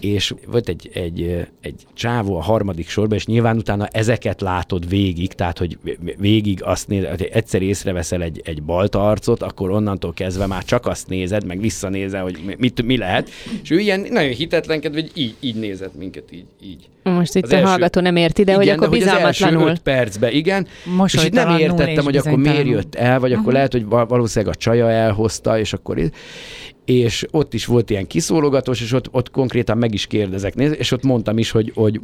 és volt egy csávó a harmadik sorban, és nyilván utána ezeket látod végig, tehát hogy végig azt nézed, hogy egyszer észreveszel egy balta arcot, akkor onnantól kezdve már csak azt nézed, meg visszanézel, hogy mi lehet, és ő ilyen nagyon hitetlenkedve, hogy így nézett minket, így. Most itt a hallgató nem érti, de igen, hogy akkor bizalmatlanul. Az első 5 percben, igen. És itt nem értettem, hogy akkor miért jött el, vagy akkor lehet, hogy valószínűleg a csaja elhozta, és akkor... És ott is volt ilyen kiszólogatós, és ott konkrétan meg is kérdezek, nézd, és ott mondtam is, hogy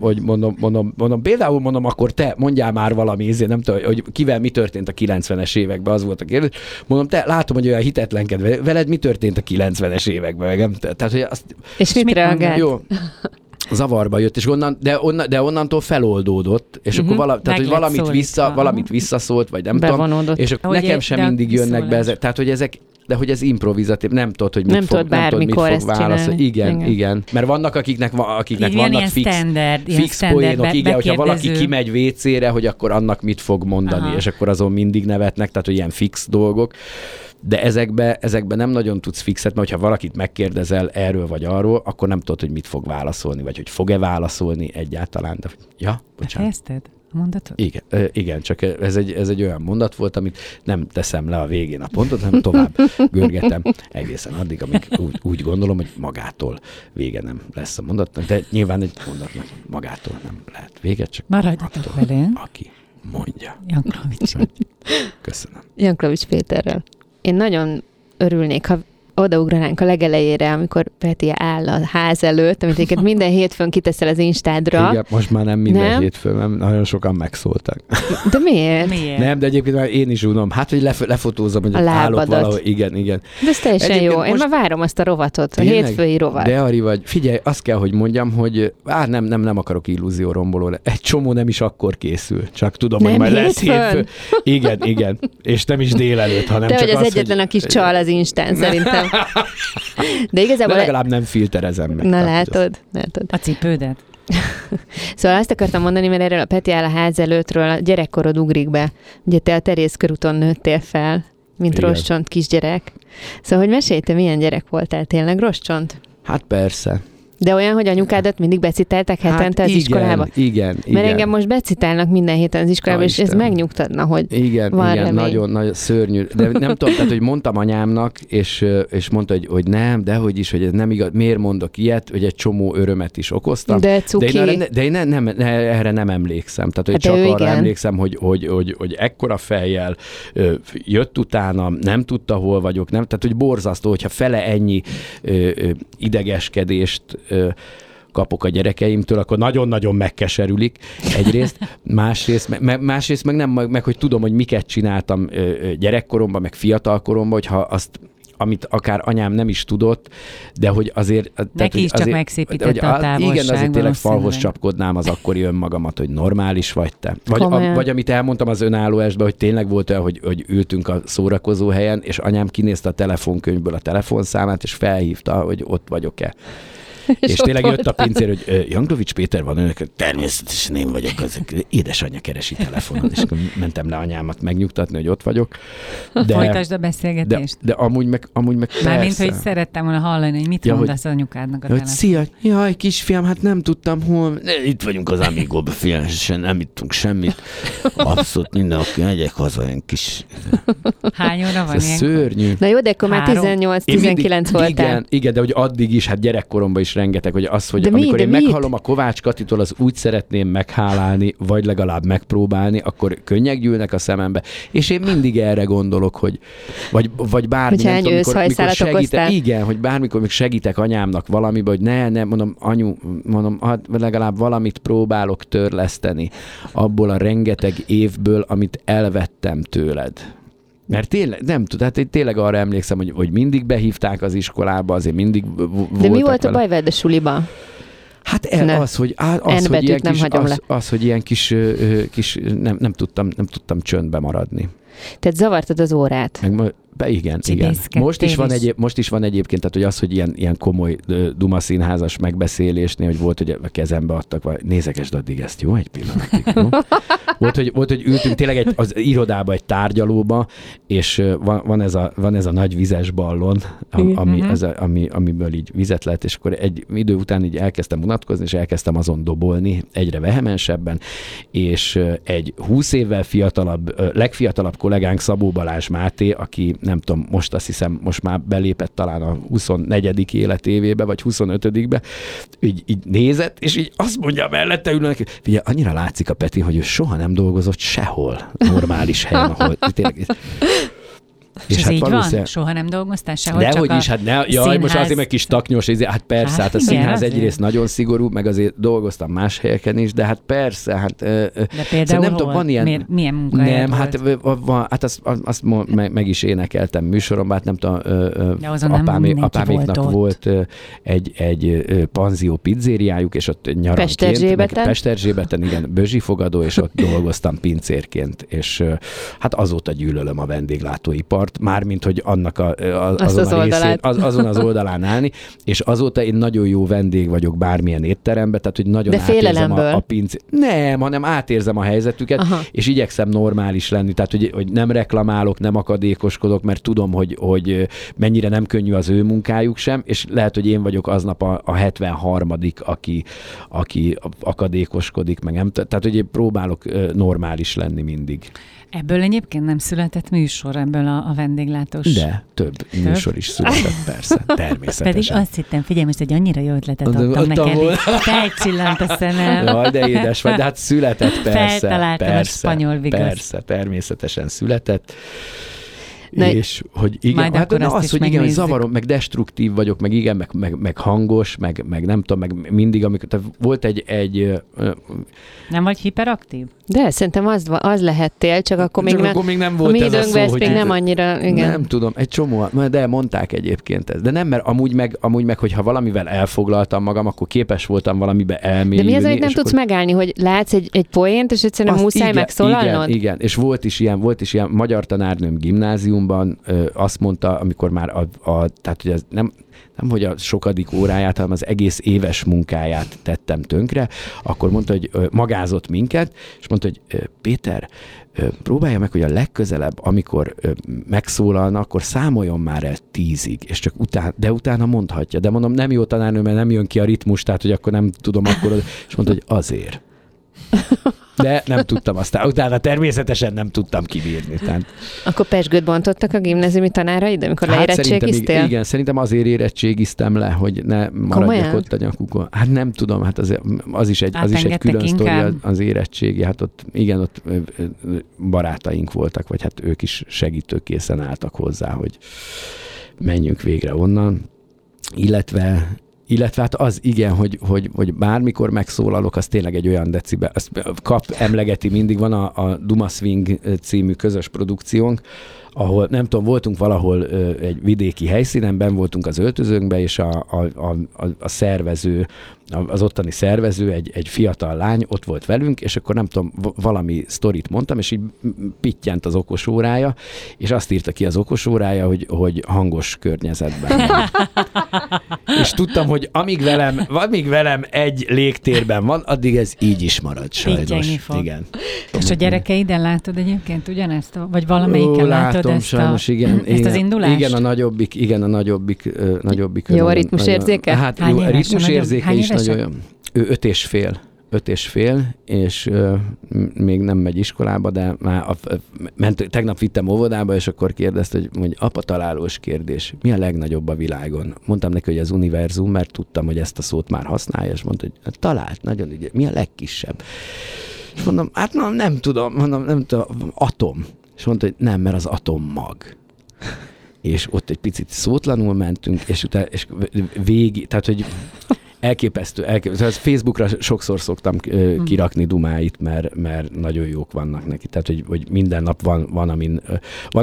mondom, például mondom, akkor te mondjál már valami, ezért nem tudom, hogy kivel mi történt a 90-es években, az volt a kérdés. Mondom, te látom, hogy olyan hitetlenkedve, veled mi történt a 90-es években, nem? Tehát, hogy azt... És mit reagált? Jó. Zavarba jött, és onnantól feloldódott, és akkor tehát, hogy valamit visszaszólt, vagy nem bevonódott. Tudom, és akkor nekem sem mindig jönnek be ezek, tehát, hogy ezek, de hogy ez improvizatív, nem tudod, hogy mit fog válaszolni. Igen. Mert vannak, akiknek vannak fix poénok, igen, hogyha valaki kimegy WC-re, hogy akkor annak mit fog mondani, és akkor azon mindig nevetnek, tehát, hogy ilyen fix dolgok. De ezekbe nem nagyon tudsz fixet, mert ha valakit megkérdezel erről vagy arról, akkor nem tudod, hogy mit fog válaszolni, vagy hogy fog-e válaszolni egyáltalán. De... Ja, bocsánat. Befejezted a mondatot? Igen, csak ez egy olyan mondat volt, amit nem teszem le a végén a pontot, hanem tovább görgetem egészen addig, amíg úgy gondolom, hogy magától vége nem lesz a mondatnak, de nyilván egy mondatnak magától nem lehet vége, csak maradjatok velünk, aki mondja. Janklovics. Köszönöm. Janklovics Péterrel. Én nagyon örülnék, ha odaugranánk a legelejére, amikor Peti áll a ház előtt, amit egyébként minden hétfőn kiteszel az Instádra. Igen, most már nem minden hétfőn, nem, nagyon sokan megszóltak. De miért? Nem, de egyébként már én is unom. Hát, hogy lefotózom, hogy állok valahol. Igen. De ez teljesen egyébként jó. Én most... már várom azt a rovatot, tényleg? A hétfői rovat. De Ari vagy. Figyelj, azt kell, hogy mondjam, hogy nem akarok illúzió romboló. Egy csomó nem is akkor készül. Csak tudom, nem hogy majd lesz hétfő. Igen. És nem is délelőtt, hanem de csak az egyetlen, aki csal az Instán szerintem. De igazából... De legalább nem filterezem meg. Na látod. A cipődet. Szóval azt akartam mondani, mert erről a Peti áll a ház előttről a gyerekkorod ugrik be. Ugye te a Terézkörúton nőttél fel, mint rosszcsont kisgyerek. Szóval, hogy mesélj, te milyen gyerek voltál tényleg, rosszcsont? Hát persze. De olyan, hogy anyukádat mindig becitálták hetente az iskolába? Igen. Mert engem most becitálnak minden héten az iskolába, és ez megnyugtatna, hogy igen, nagyon szörnyű. De nem tudom, tehát, hogy mondtam anyámnak, és mondta, hogy nem, dehogy is, hogy ez nem igaz, miért mondok ilyet, hogy egy csomó örömet is okoztam. De cuki. De én erre nem emlékszem. Tehát, hogy csak arra emlékszem, hogy ekkora fejjel jött utána, nem tudta, hol vagyok, nem? Tehát, hogy borzasztó, hogyha fele ennyi idegeskedést kapok a gyerekeimtől, akkor nagyon-nagyon megkeserülik egyrészt, másrészt meg nem, meg hogy tudom, hogy miket csináltam gyerekkoromban, meg fiatalkoromban, hogyha azt, amit akár anyám nem is tudott, de hogy azért... Neki is csak megszépítette a távolságban. Igen, azért tényleg falhoz csapkodnám az akkori önmagamat, hogy normális vagy te. Vagy amit elmondtam az önálló estben, hogy tényleg volt olyan, hogy ültünk a szórakozó helyen, és anyám kinézte a telefonkönyvből a telefonszámát, és felhívta, hogy ott vagyok-e. És tényleg jött a pincér, hogy Janklovics Péter van önök, természetesen én vagyok, az édesanyja keresi telefonon, és akkor mentem le anyámat megnyugtatni, hogy ott vagyok. De, folytasd a beszélgetést. De amúgy meg persze. Mármint, hogy szerettem volna hallani, hogy mit mondasz az anyukádnak a telefonon. Szia, jaj kisfiam, hát nem tudtam hol. Itt vagyunk az Amigóba, fiam, nem ittunk semmit. Abszolút minden, aki megyek haza, olyan kis... Hány óra van ilyen? Szörnyű. Na jó, de akkor már 18-19 voltál. Igen, de hogy addig is, hát gyerekkoromban is rengeteg, hogy az, hogy amikor én meghallom a Kovács Katitól, az úgy szeretném meghálálni, vagy legalább megpróbálni, akkor könnyek gyűlnek a szemembe. És én mindig erre gondolok, hogy vagy bármi, nem tudom, mikor segítek. Igen, hogy bármikor még segítek anyámnak valamiben, hogy nem, mondom, anyu, legalább valamit próbálok törleszteni abból a rengeteg évből, amit elvettem tőled. Mert tényleg, nem tud, hát én tényleg arra emlékszem, hogy mindig behívták az iskolába, azért mindig voltak. De mi volt a baj veled a suliban? Hát hogy ilyen kis nem tudtam csöndbe maradni. Tehát zavartad az órát. Igen. Most is van egyébként, tehát hogy az, hogy ilyen komoly Dumaszínházas megbeszélésnél, hogy volt, hogy a kezembe adtak, nézekesd addig ezt, jó? Egy pillanatig, jó? Volt, hogy ültünk tényleg az irodába, egy tárgyalóba, és van ez a nagy vizes ballon, amiből így vizet lett, és akkor egy idő után így elkezdtem unatkozni, és elkezdtem azon dobolni egyre vehemensebben, és egy 20 évvel legfiatalabb kollégánk, Szabó Balázs Máté, aki nem tudom, most azt hiszem, most már belépett talán a 24. életévébe, vagy 25-be, így nézett, és így azt mondja mellette ülő neki, figyelj, annyira látszik a Peti, hogy ő soha nem dolgozott sehol normális helyen, ahol tényleg... És ez hát így van? Soha nem dolgoztál sehol, de csak is, jaj, most azért meg kis taknyos, hát persze, hát a színház egyrészt nagyon szigorú, meg azért dolgoztam más helyeken is, de hát persze, hát... De például nem tudom, van ilyen... Milyen munkahelyet nem, volt? Hát azt meg is énekeltem műsoromban, hát nem tudom, apáméknak volt egy panzió pizzériájuk, és ott nyaranként... Pesterzsébeten, igen, Bözsi fogadó, és ott dolgoztam pincérként, és hát azóta gyűlölöm a vendéglátóipar, mármint, hogy annak azon az oldalán állni, és azóta én nagyon jó vendég vagyok bármilyen étteremben, tehát hogy nagyon átérzem a pincét. Nem, hanem átérzem a helyzetüket, aha, és igyekszem normális lenni, tehát hogy nem reklamálok, nem akadékoskodok, mert tudom, hogy mennyire nem könnyű az ő munkájuk sem, és lehet, hogy én vagyok aznap a 73., aki akadékoskodik, meg nem, tehát hogy én próbálok normális lenni mindig. Ebből egyébként nem született műsor, ebből a vendéglátós... De, több műsor is született, persze, természetesen. Pedig azt hittem, figyelj, most egy annyira jó ötletet adtam neked, felcsillant a szemem. Jaj, de édes vagy, de hát született, persze. Feltaláltam a spanyol vigaszt. Persze, természetesen született. Na, és hogy igen, hát az, hogy igen, hogy zavarom, meg destruktív vagyok, meg igen, meg hangos, meg nem tudom, meg mindig, amikor volt egy... Nem vagy hiperaktív? De szerintem az lehettél, csak akkor még nem volt ez a szó, hogy... még nem annyira, igen. Nem tudom, egy csomó, de mondták egyébként ezt. De nem, mert amúgy meg, hogyha valamivel elfoglaltam magam, akkor képes voltam valamibe elmélyülni. De mi az, amit nem tudsz megállni, hogy látsz egy poént, és egyszerűen muszáj megszólalnod? Igen, és volt is ilyen magyar tanárnőm gimnáziumban, azt mondta, amikor már tehát hogy ez nem hogy a sokadik óráját, hanem az egész éves munkáját tettem tönkre, akkor mondta, hogy magázott minket, és mondta, hogy Péter, próbálja meg, hogy a legközelebb, amikor megszólalna, akkor számoljon már el 10-ig, és csak utána mondhatja. De mondom, nem jó tanárnő, mert nem jön ki a ritmus, tehát hogy akkor nem tudom, és mondta, hogy azért. De nem tudtam aztán. Utána természetesen nem tudtam kibírni. Tehát... Akkor pesgőt bontottak a gimnáziumi tanáraid, amikor leérettségiztél? Igen, szerintem azért érettségiztem le, hogy ne maradjak ott a nyakukon. Hát nem tudom, hát az is egy külön sztória az érettségi. Hát ott barátaink voltak, vagy hát ők is segítőkészen álltak hozzá, hogy menjünk végre onnan. Illetve hát az igen, hogy bármikor megszólalok, az tényleg egy olyan decibel, azt Kap emlegeti mindig, van a Dumaswing című közös produkciónk, ahol nem tudom, voltunk valahol egy vidéki helyszínen, benn voltunk az öltözőnkben, és a szervező, az ottani szervező, egy fiatal lány ott volt velünk, és akkor nem tudom, valami sztorit mondtam, és így pittyent az okosórája, és azt írta ki az okosórája, hogy hangos környezetben. És tudtam, hogy amíg velem egy légtérben van, addig ez így is marad sajnos. Igen. És a gyerekeiden látod egyébként ugyanezt? Vagy valamelyiken látod? Sajnos, igen. Ezt az indulást? Igen, a nagyobbik. Jó a ritmus érzéke? Hát jó, a ritmus érzéke is nagyon jó. Ő 5 és fél, és még nem megy iskolába, de már tegnap vittem óvodába, és akkor kérdezte, hogy apa, találós kérdés, mi a legnagyobb a világon? Mondtam neki, hogy az univerzum, mert tudtam, hogy ezt a szót már használja, és mondta, hogy talált, nagyon ügyes, mi a legkisebb? És mondom, hát nem tudom, atom. És mondta, hogy nem, mert az atommag. És ott egy picit szótlanul mentünk, és utána, és végig, tehát hogy Elképesztő. Facebookra sokszor szoktam kirakni dumáit, mert nagyon jók vannak neki. Tehát, hogy minden nap van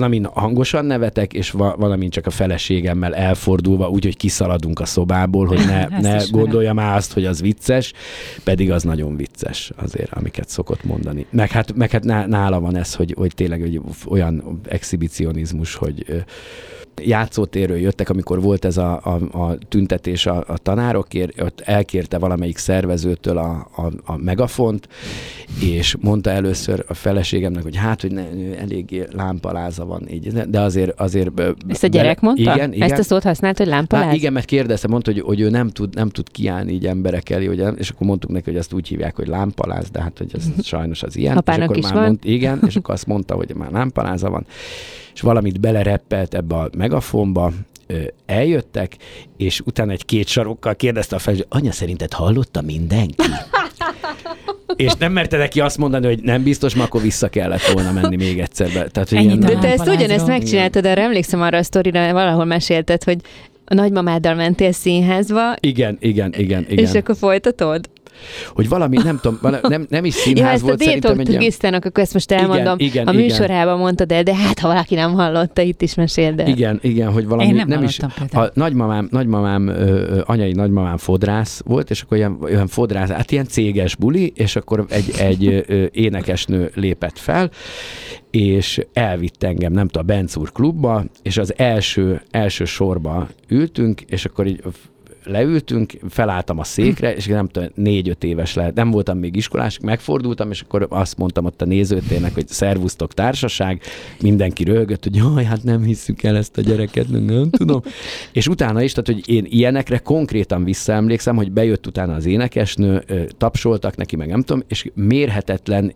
amin hangosan nevetek, és van, amin csak a feleségemmel elfordulva, úgy, hogy kiszaladunk a szobából, hogy ne gondolja már azt, hogy az vicces, pedig az nagyon vicces azért, amiket szokott mondani. Meg hát nála van ez, hogy tényleg hogy olyan exhibicionizmus, hogy... Játszótérről jöttek, amikor volt ez a tüntetés a tanárokért, ott elkérte valamelyik szervezőtől a megafont, és mondta először a feleségemnek, hogy hát, hogy eléggé lámpaláza van, így, de azért... Ezt a gyerek mondta? Igen. Ezt a szót használt, hogy lámpaláz? Hát igen, mert kérdezte, mondta, hogy ő nem tud kiállni így emberek elé, és akkor mondtuk neki, hogy ezt úgy hívják, hogy lámpaláz, de hát, hogy ez sajnos az ilyen. Apának is van. Igen, és akkor azt mondta, hogy már lámpaláza van, és valamit belereppelt ebbe a megafonba, eljöttek, és utána egy-két sarokkal kérdezte a felelős, anya, szerinted hallotta mindenki? És nem merte neki azt mondani, hogy nem biztos, ma akkor vissza kellett volna menni még egyszer be. Tehát, hogy de te ezt ugyanezt megcsináltad, erre emlékszem arra a sztorira, valahol mesélted, hogy a nagymamáddal mentél színházba. Igen. És akkor folytatod? Hogy valami, nem tudom, nem is színház volt szerintem. Ja, ezt a Détók-Tugisztának, akkor ezt most elmondom, igen, műsorában mondtad el, de hát, ha valaki nem hallotta, itt is meséld el. Igen, hogy valami, nem is. A nagymamám, anyai nagymamám fodrász volt, és akkor olyan fodrász, hát ilyen céges buli, és akkor egy énekesnő lépett fel, és elvitt engem, nem tudom, a Benczúr klubba, és az első sorba ültünk, és akkor így leültünk, felálltam a székre, és nem tudom, 4-5 éves lehet, nem voltam még iskolás, megfordultam, és akkor azt mondtam ott a nézőtérnek, hogy szervusztok társaság, mindenki röhögött, hogy jaj, hát nem hiszük el ezt a gyereket, nem tudom. És utána is, tehát, hogy én ilyenekre konkrétan visszaemlékszem, hogy bejött utána az énekesnő, tapsoltak neki, meg nem tudom, és mérhetetlen,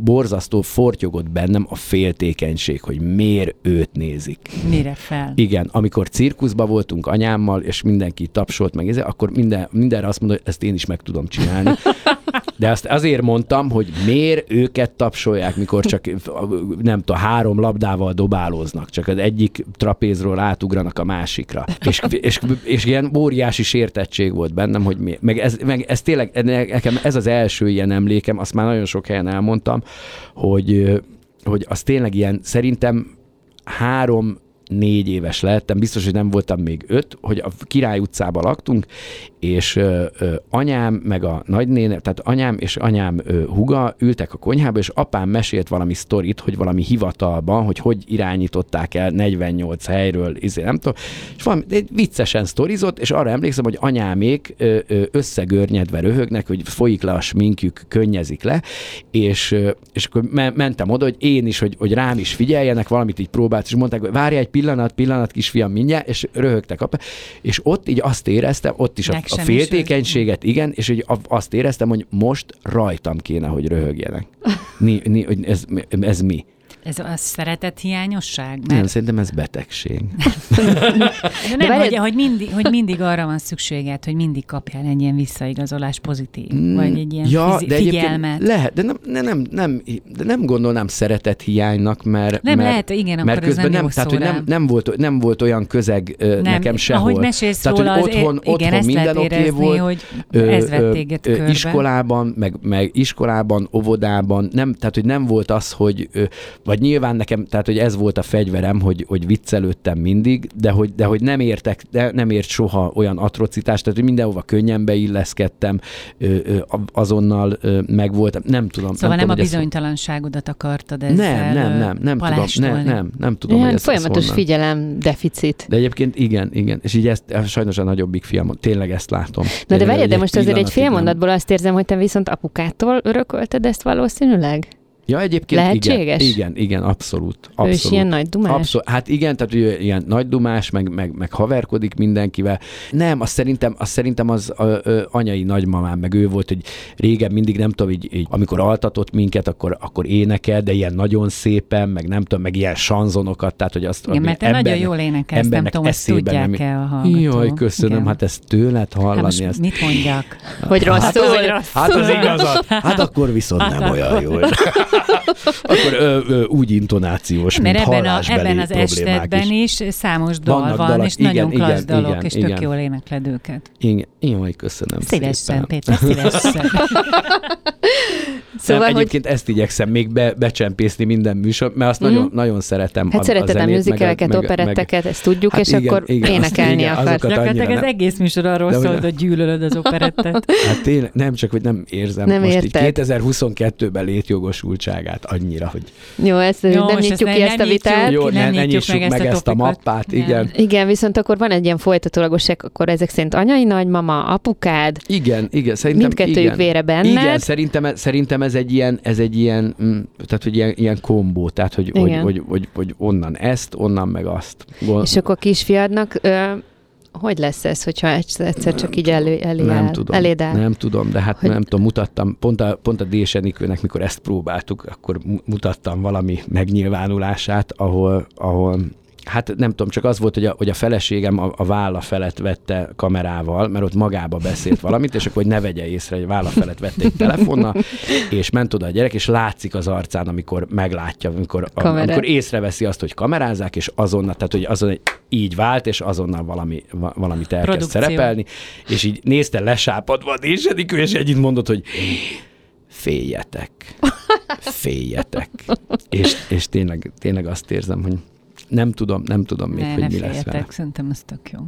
borzasztó fortyogott bennem a féltékenység, hogy miért őt nézik. Mire fel? Igen, amikor cirkuszba voltunk anyámmal, és mindenki tapsolt, meg ezzel, akkor mindenre azt mondom, hogy ezt én is meg tudom csinálni. De azt azért mondtam, hogy miért őket tapsolják, mikor csak, nem tudom, 3 labdával dobálóznak, csak az egyik trapézról átugranak a másikra. És ilyen óriási sértettség volt bennem, hogy miért. Meg ez tényleg, nekem ez az első ilyen emlékem, azt már nagyon sok helyen elmondtam, hogy az tényleg ilyen, szerintem 3-4 éves lehettem, biztos, hogy nem voltam még 5, hogy a Király utcában laktunk, és anyám, meg a nagynéne, tehát anyám húga ültek a konyhába, és apám mesélt valami sztorit, hogy valami hivatalban, hogy irányították el 48 helyről, nem tudom, és valami viccesen sztorizott, és arra emlékszem, hogy anyámék összegörnyedve röhögnek, hogy folyik le a sminkjük, könnyezik le, és akkor mentem oda, hogy én is, hogy rám is figyeljenek, valamit így próbált, és mondták, hogy várj egy pillanat, kisfiam, mindjárt, és röhögtek apa. És ott így azt éreztem, ott is a féltékenységet, igen, és így azt éreztem, hogy most rajtam kéne, hogy röhögjenek. Ez mi? Ez a szeretethiányosság? Mert... Nem, szerintem ez betegség. Nem, hogy mindig arra van szükséged, hogy mindig kapjál egy ilyen visszaigazolás pozitív, vagy egy ilyen figyelmet. Lehet, de nem gondolnám szeretethiánynak, mert közben nem, tehát, hogy nem volt olyan közeg nekem sehol. Ahogy mesélsz tehát, róla, otthon minden oké volt. Hogy ez vett téged körbe. Iskolában, meg iskolában, óvodában, nem, tehát, hogy nem volt az, hogy... Vagy nyilván nekem, tehát, hogy ez volt a fegyverem, hogy viccelődtem mindig, de hogy nem ért soha olyan atrocitást, tehát, hogy mindenhova könnyen beilleszkedtem, azonnal megvoltam, nem tudom. Szóval nem a bizonytalanságodat akartad ezzel palástolni? Nem tudom, hogy ez folyamatos figyelem deficit. De egyébként igen, és így ezt sajnos a nagyobbik fiam, tényleg ezt látom. Na de várjad, de most azért egy fél mondatból azt érzem, hogy te viszont apukától örökölted ezt valószínűleg? Ja, egyébként lehetséges? Igen, abszolút. Ő is ilyen nagy dumás? Abszolút, hát igen, tehát ő ilyen nagy dumás, meg haverkodik mindenkivel. Nem, azt szerintem az anyai nagymamám, meg ő volt, hogy régen mindig, nem tudom, így amikor altatott minket, akkor énekel, de ilyen nagyon szépen, meg nem tudom, meg ilyen sanzonokat, tehát, hogy azt... Igen, mert te nagyon jól énekelsz, nem tudom, azt tudják-e a hallgató. Jaj, köszönöm, igen. Hát ezt tőled hallani. Hát ezt... mit mondjak? Hogy rosszul? Hát az igazad. Hát akkor viszont nem olyan jól. Akkor úgy intonációs, mint hallásbeli problémák is. Ebben az estetben is számos dal van, és nagyon klassz dalok, és tök jól énekled őket. Én majd köszönöm szépen. Szívesen, Péter, szívesen. Szóval, egyébként ezt igyekszem még becsempészni minden műsor, mert azt nagyon szeretem. Hát szereted a műzikeleket, operetteket, ezt tudjuk, és akkor énekelni akarsz. Gyakorlatilag az egész műsor arról szólt, hogy gyűlölöd az operettet. Hát tényleg, nem csak, hogy nem érzem most így 2022-ben létjogosultságát annyira, hogy... Jó, nem nyitjuk ki ezt a vitát. Jó, ne nyissuk meg ezt a mappát, igen. Igen, viszont akkor van egy ilyen folytatólagosság, akkor ezek szerint anyai nagymama, apukád. Igen, szerintem mindkettőjük vére benned. Igen, szerintem ez egy ilyen, tehát hogy ilyen kombó, tehát hogy onnan ezt, onnan meg azt. És akkor kisfiadnak, hogy lesz ez, hogyha egyszer csak így eléd áll? Nem tudom, de hát hogy... nem tudom, mutattam, pont a Désy Enikőnek, mikor ezt próbáltuk, akkor mutattam valami megnyilvánulását, ahol hát nem tudom, csak az volt, hogy a feleségem a válla felett vette kamerával, mert ott magába beszélt valamit, és akkor hogy ne vegye észre, hogy válla felett vette egy telefonnal, és ment oda a gyerek, és látszik az arcán, amikor meglátja, amikor észreveszi azt, hogy kamerázák, és azonnal, tehát hogy azon így vált, és azonnal valamit elkezd szerepelni, és így nézte lesápadva a Désy Enikő, és együtt mondott, hogy féljetek. És tényleg azt érzem, hogy nem tudom még, hogy mi lesz vele. Szerintem ez tök jó.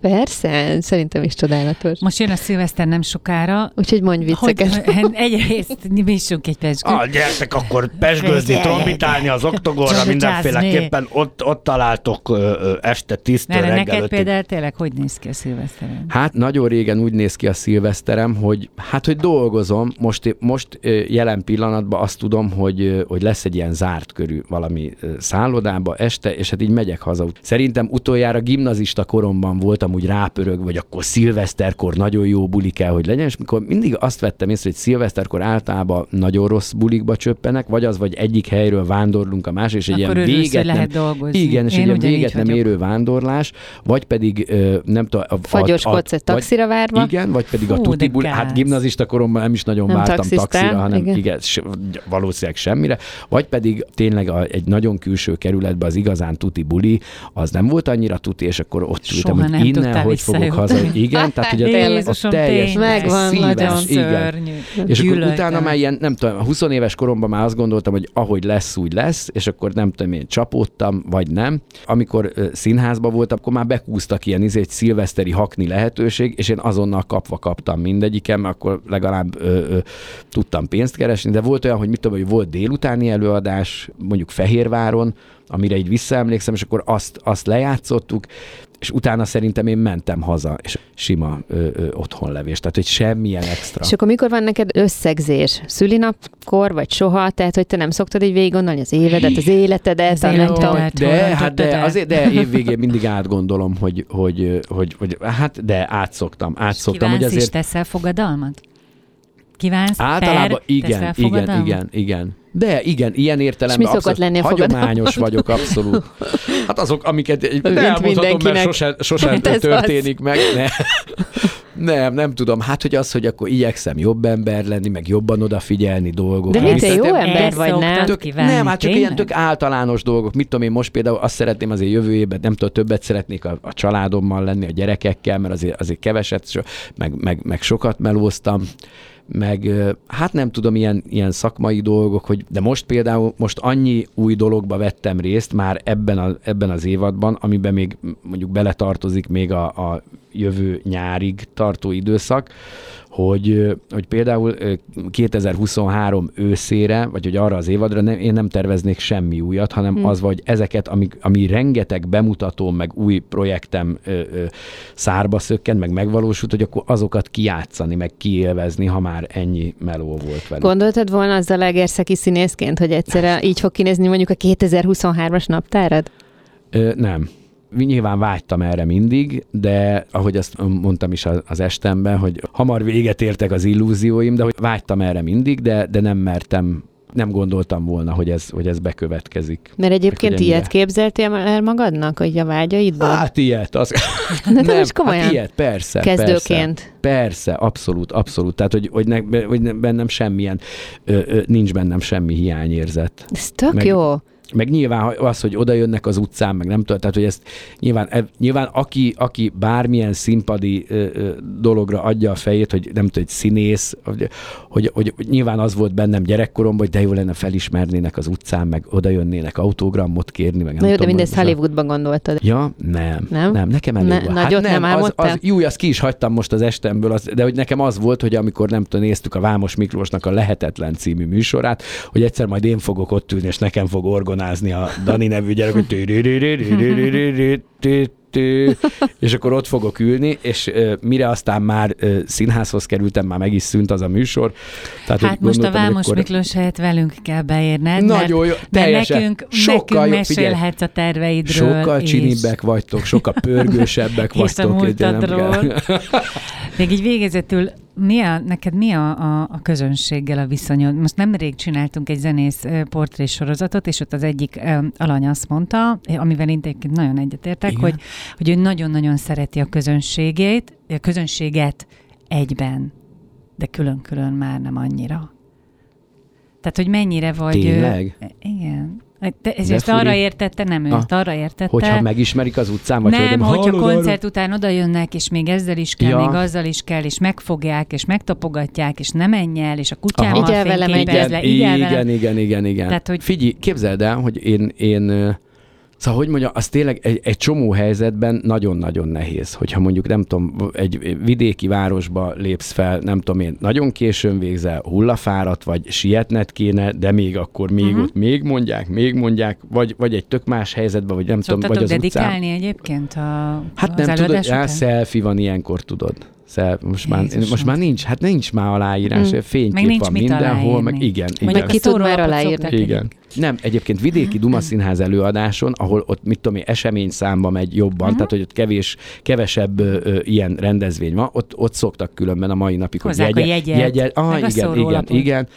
Persze, szerintem is csodálatos. Most jön a szilveszter nem sokára. Úgyhogy mondj vicceket. Egyrészt mi isunk egy pezsgőt. Gyertek akkor pezsgőzni, trombitálni az Oktogonra, mindenféleképpen ott találtok este 10-től reggel 5-ig. Neked például tényleg hogy néz ki a szilveszterem? Hát nagyon régen úgy néz ki a szilveszterem, hogy hát, hogy dolgozom. Most jelen pillanatban azt tudom, hogy lesz egy ilyen zárt körű valami szállodába este, és hát így megyek haza. Szerintem utoljára gimnazista koromban voltam úgy rápörög, vagy akkor szilveszterkor nagyon jó buli kell, hogy legyen, és mikor mindig azt vettem észre, hogy szilveszterkor általában nagyon rossz bulikba csöppenek, vagy az, vagy egyik helyről vándorlunk a másik, és egy ilyen véget nem... Igen, és egy ilyen véget nem érő vándorlás, vagy pedig nem tudom... Fagyoskodsz egy taxira várva? Igen, vagy pedig a tuti buli... Hát gimnazista koromban nem is nagyon vártam taxira, hanem igen, valószínűleg semmire, vagy pedig tényleg egy nagyon külső kerületben az igazán tuti buli, az nem volt annyira tuti, és akkor ott ültem, innen, hogy fogok haza. Igen, tehát hogy a teljes megvan, szörnyű. És akkor utána már ilyen, nem tudom, 20 éves koromban már azt gondoltam, hogy ahogy lesz, úgy lesz, és akkor nem tudom, én csapódtam, vagy nem. Amikor színházban voltam, akkor már bekúztak ilyen egy szilveszteri hakni lehetőség, és én azonnal kaptam mindegyiken, mert akkor legalább tudtam pénzt keresni, de volt olyan, hogy mit tudom, hogy volt délutáni előadás, mondjuk Fehérváron, amire így visszaemlékszem, és akkor azt lejátszottuk, és utána szerintem én mentem haza, és sima otthonlevés, tehát hogy semmilyen extra. És akkor mikor van neked összegzés? Szülinapkor, vagy soha? Tehát, hogy te nem szoktad így végig gondolni az évedet, az életedet? De évvégén mindig átgondolom, hogy hát, de átszoktam. És kívánsz is, teszel fogadalmat? Kívánsz? Általában igen. De igen, ilyen értelemben abszolút hagyományos vagyok, abszolút. Hát azok, amiket elmondhatom, mert sosem történik meg. Nem tudom. Hát, hogy az, hogy akkor igyekszem jobb ember lenni, meg jobban odafigyelni dolgokra. De te jó ember vagy, nem? Nem, hát csak ilyen tök általános dolgok. Mit tudom én most például, azt szeretném azért jövő évben, nem tudom, többet szeretnék a családommal lenni, a gyerekekkel, mert azért keveset, meg sokat melóztam. Meg hát nem tudom, ilyen szakmai dolgok, hogy de most például annyi új dologba vettem részt már ebben az évadban, amiben még mondjuk beletartozik még a jövő nyárig tartó időszak, hogy például 2023 őszére, vagy hogy arra az évadra én nem terveznék semmi újat, hanem az, vagy ezeket, ami rengeteg bemutatóm, meg új projektem szárba szökkent, meg megvalósult, hogy akkor azokat kijátszani, meg kiélvezni, ha már ennyi meló volt velük. Gondoltad volna az zalaegerszegi színészként, hogy egyszerre így fog kinézni mondjuk a 2023-as naptárad? Nem. Nyilván vágytam erre mindig, de ahogy azt mondtam is az estemben, hogy hamar véget értek az illúzióim, de hogy vágytam erre mindig, de nem mertem nem gondoltam volna, hogy ez bekövetkezik. Mert egyébként ilyet képzeltél el magadnak, hogy a vágyaidban? Hát ilyet. Hát ilyet, persze. Kezdőként. Persze, abszolút, abszolút. Tehát, hogy bennem semmilyen, nincs bennem semmi hiányérzet. Ez tök jó. Meg nyilván az, hogy oda jönnek az utcán, meg nem tudom, tehát hogy ezt nyilván aki bármilyen színpadi dologra adja a fejét, hogy nem tudom, egy színész, hogy nyilván az volt bennem gyerekkoromban, hogy de jó lenne felismernének az utcán, meg oda jönnének autogramot kérni, meg nem tudom. Na jó, de mindezt Hollywoodban gondoltad. Ja, nem, nekem elég volt. Hát nem, azt ki is hagytam most az estemből, de hogy nekem az volt, hogy amikor nem tudom, néztük a Vámos Miklósnak a Lehetetlen című műsorát, hogy egyszer majd én fogok ott ülni, és nekem fog orgonázni a Dani nevű gyerek, hogy és akkor ott fogok ülni, és mire aztán már színházhoz kerültem, már meg is szűnt az a műsor. Tehát, hát most a Vámos Miklós helyett velünk kell beérned, mert nekünk mesélhetsz a terveidről. Sokkal csinibbek vagytok, sokkal pörgősebbek vagytok. És a múltadról. Még így végezetül, neked mi a közönséggel a viszonyod? Most nemrég csináltunk egy zenész portré sorozatot, és ott az egyik alany azt mondta, amivel intézként nagyon egyetértek, hogy ő nagyon-nagyon szereti a közönséget egyben, de külön-külön már nem annyira. Tehát, hogy mennyire vagy... Tényleg? Igen. Ezt arra értette, nem őt, arra értette. Hogyha megismerik az utcán, vagy nem, hogyha koncert után oda jönnek, és még ezzel is kell, még azzal is kell, és megfogják, és megtapogatják, és nem menj el, és a kutyámmal fényképezle. Igen. Tehát, hogy... Figyelj, képzeld el, hogy én szóval, hogy mondjam, az tényleg egy csomó helyzetben nagyon-nagyon nehéz, hogyha mondjuk, nem tudom, egy vidéki városba lépsz fel, nem tudom én, nagyon későn végzel, hullafáradt, vagy sietned kéne, de még akkor még ott még mondják, vagy egy tök más helyzetben, vagy nem tudom, vagy az utcán. Szoktatok dedikálni egyébként hát nem tudod, selfie van ilyenkor, tudod. Most már nincs, hát nincs már aláírás, fénykép van mindenhol, meg igen. Meg ki tud már aláírni. Igen. Nem, egyébként vidéki Dumaszínház előadáson, ahol ott, mit tudom én, eseményszámba megy jobban, tehát hogy ott kevesebb ilyen rendezvény van, ott szoktak különben a mai napig, hogy jegyet. Igen.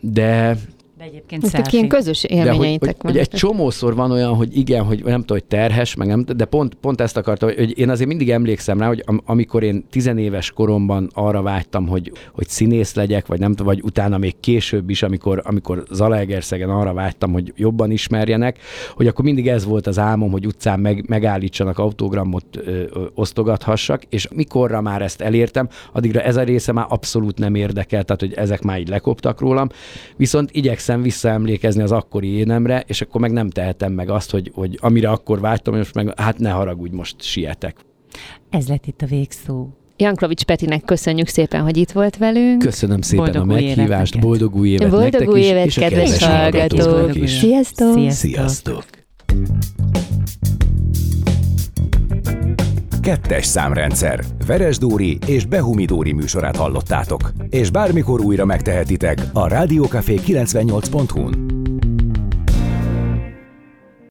De egyébként hát ilyen közös élményeitek van. Egy csomószor van olyan, hogy igen, hogy nem tudom, hogy terhes, meg nem, de pont ezt akartam, hogy én azért mindig emlékszem rá, hogy amikor én 10 éves koromban arra vágytam, hogy színész legyek, vagy nem tudom, vagy utána még később is, amikor Zalaegerszegen arra vágytam, hogy jobban ismerjenek, hogy akkor mindig ez volt az álmom, hogy utcán megállítsanak, autogramot osztogathassak, és mikorra már ezt elértem, addigra ez a része már abszolút nem érdekel, tehát hogy ezek már így lekoptak rólam, viszont igyekszem visszaemlékezni az akkori énemre, és akkor meg nem tehetem meg azt, hogy amire akkor vágytam, és meg hát ne haragudj, most sietek. Ez lett itt a végszó. Janklovics Petinek köszönjük szépen, hogy itt volt velünk. Köszönöm szépen a meghívást. Boldog új évet nektek is, és a kedves hallgatók is. Sziasztok! 2-es számrendszer. Veres Dóri és Behumi Dóri műsorát hallottátok. És bármikor újra megtehetitek a Rádió Kafé 98.hu-n.